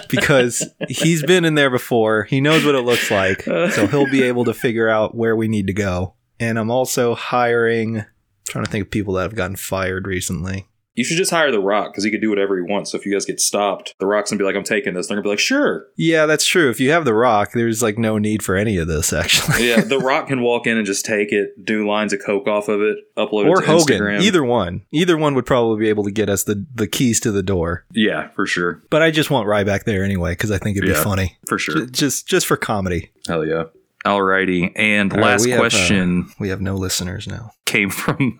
Because he's been in there before, he knows what it looks like, so he'll be able to figure out where we need to go. And I'm also hiring, trying to think of people that have gotten fired recently. You should just hire The Rock because he could do whatever he wants. So if you guys get stopped, The Rock's gonna be like, I'm taking this. They're gonna be like, sure. Yeah, that's true. If you have The Rock, there's like no need for any of this, actually. Yeah, The Rock can walk in and just take it, do lines of coke off of it, upload it to Hogan. Instagram. Either one would probably be able to get us the keys to the door. Yeah, for sure. But I just want Ryback there anyway because I think it'd be funny. For sure. Just for comedy. Hell yeah. Alrighty, and last question. We have no listeners now. Came from...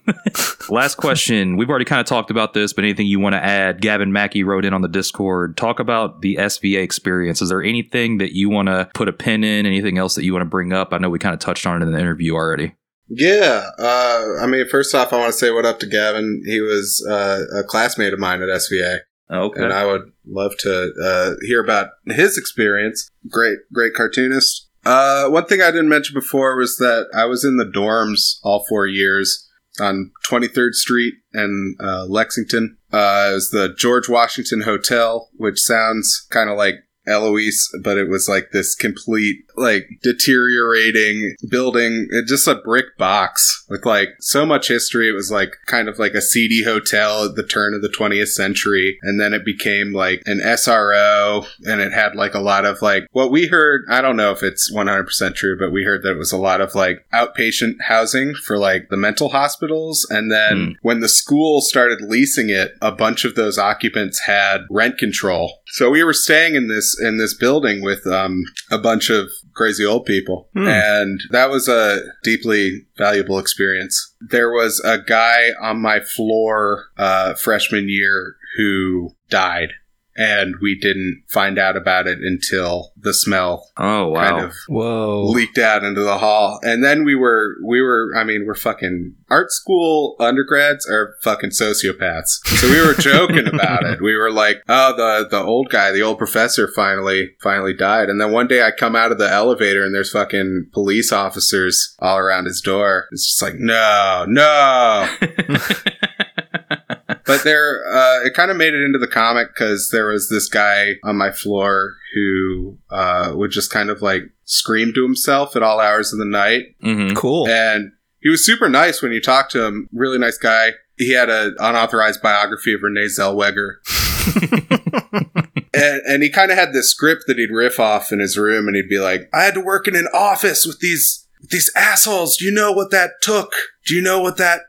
Last question. We've already kind of talked about this, but anything you want to add? Gavin Mackey wrote in on the Discord. Talk about the SVA experience. Is there anything that you want to put a pin in? Anything else that you want to bring up? I know we kind of touched on it in the interview already. Yeah. I mean, first off, I want to say what up to Gavin. He was a classmate of mine at SVA. Okay. And I would love to hear about his experience. Great cartoonist. One thing I didn't mention before was that I was in the dorms all 4 years on 23rd Street and Lexington. It was the George Washington Hotel, which sounds kind of like Eloise, but it was like this complete, like, deteriorating building. It just a brick box with like so much history. It was like kind of like a seedy hotel at the turn of the 20th century, and then it became like an SRO, and it had like a lot of like what we heard. I don't know if it's 100% true, but we heard that it was a lot of like outpatient housing for like the mental hospitals. And then when the school started leasing it, a bunch of those occupants had rent control, so we were staying in this building with a bunch of crazy old people. And that was a deeply valuable experience. There was a guy on my floor freshman year who died, and we didn't find out about it until the smell kind of leaked out into the hall. And then we were I mean, we're fucking art school undergrads are fucking sociopaths. So we were joking about it. We were like, oh, the old guy, the old professor finally died. And then one day I come out of the elevator and there's fucking police officers all around his door. It's just like, no. But there, it kind of made it into the comic because there was this guy on my floor who would just kind of like scream to himself at all hours of the night. Mm-hmm. Cool. And he was super nice when you talked to him. Really nice guy. He had an unauthorized biography of Renee Zellweger. And he kind of had this script that he'd riff off in his room, and he'd be like, I had to work in an office with these assholes. Do you know what that took? Do you know what that...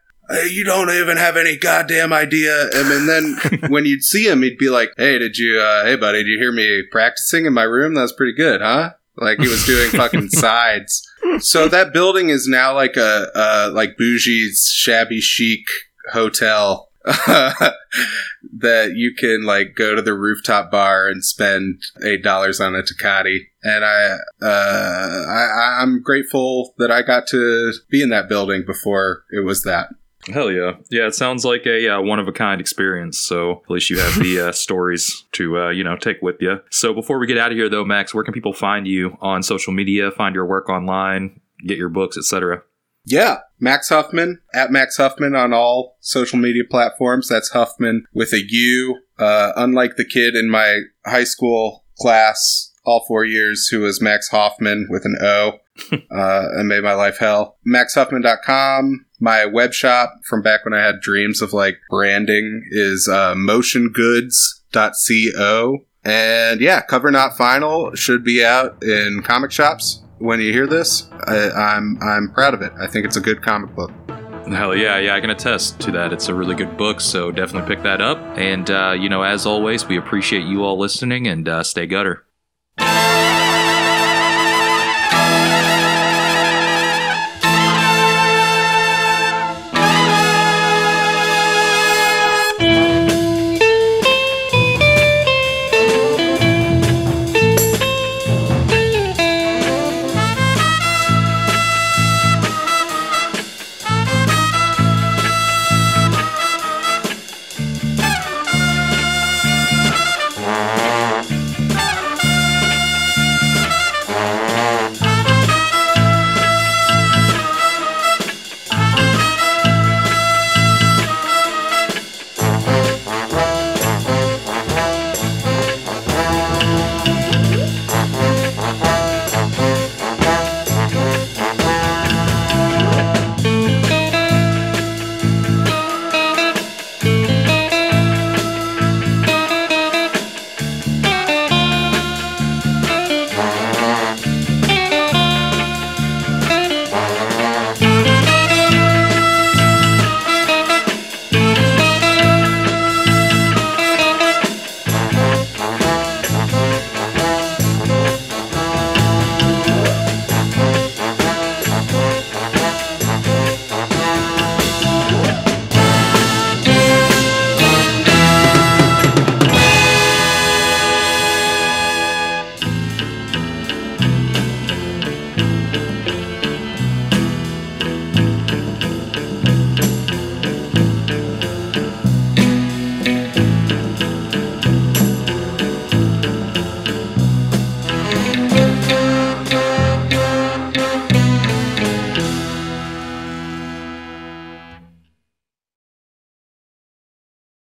you don't even have any goddamn idea. And then when you'd see him, he'd be like, hey, hey buddy, did you hear me practicing in my room? That was pretty good, huh? Like he was doing fucking sides. So that building is now like a like bougie, shabby chic hotel that you can like go to the rooftop bar and spend $8 on a Tecate. And I'm grateful that I got to be in that building before it was that. Hell yeah. Yeah, it sounds like a one-of-a-kind experience, so at least you have the stories to, take with you. So before we get out of here, though, Max, where can people find you on social media, find your work online, get your books, etc.? Yeah, Max Huffman, at Max Huffman on all social media platforms. That's Huffman with a U. Unlike the kid in my high school class, all 4 years, who was Max Hoffman with an O. And made my life hell. MaxHuffman.com. My web shop from back when I had dreams of like branding is motiongoods.co. And yeah, Cover Not Final should be out in comic shops when you hear this. I'm proud of it. I think it's a good comic book. Hell yeah, I can attest to that. It's a really good book, so definitely pick that up. And as always, we appreciate you all listening, and stay gutter.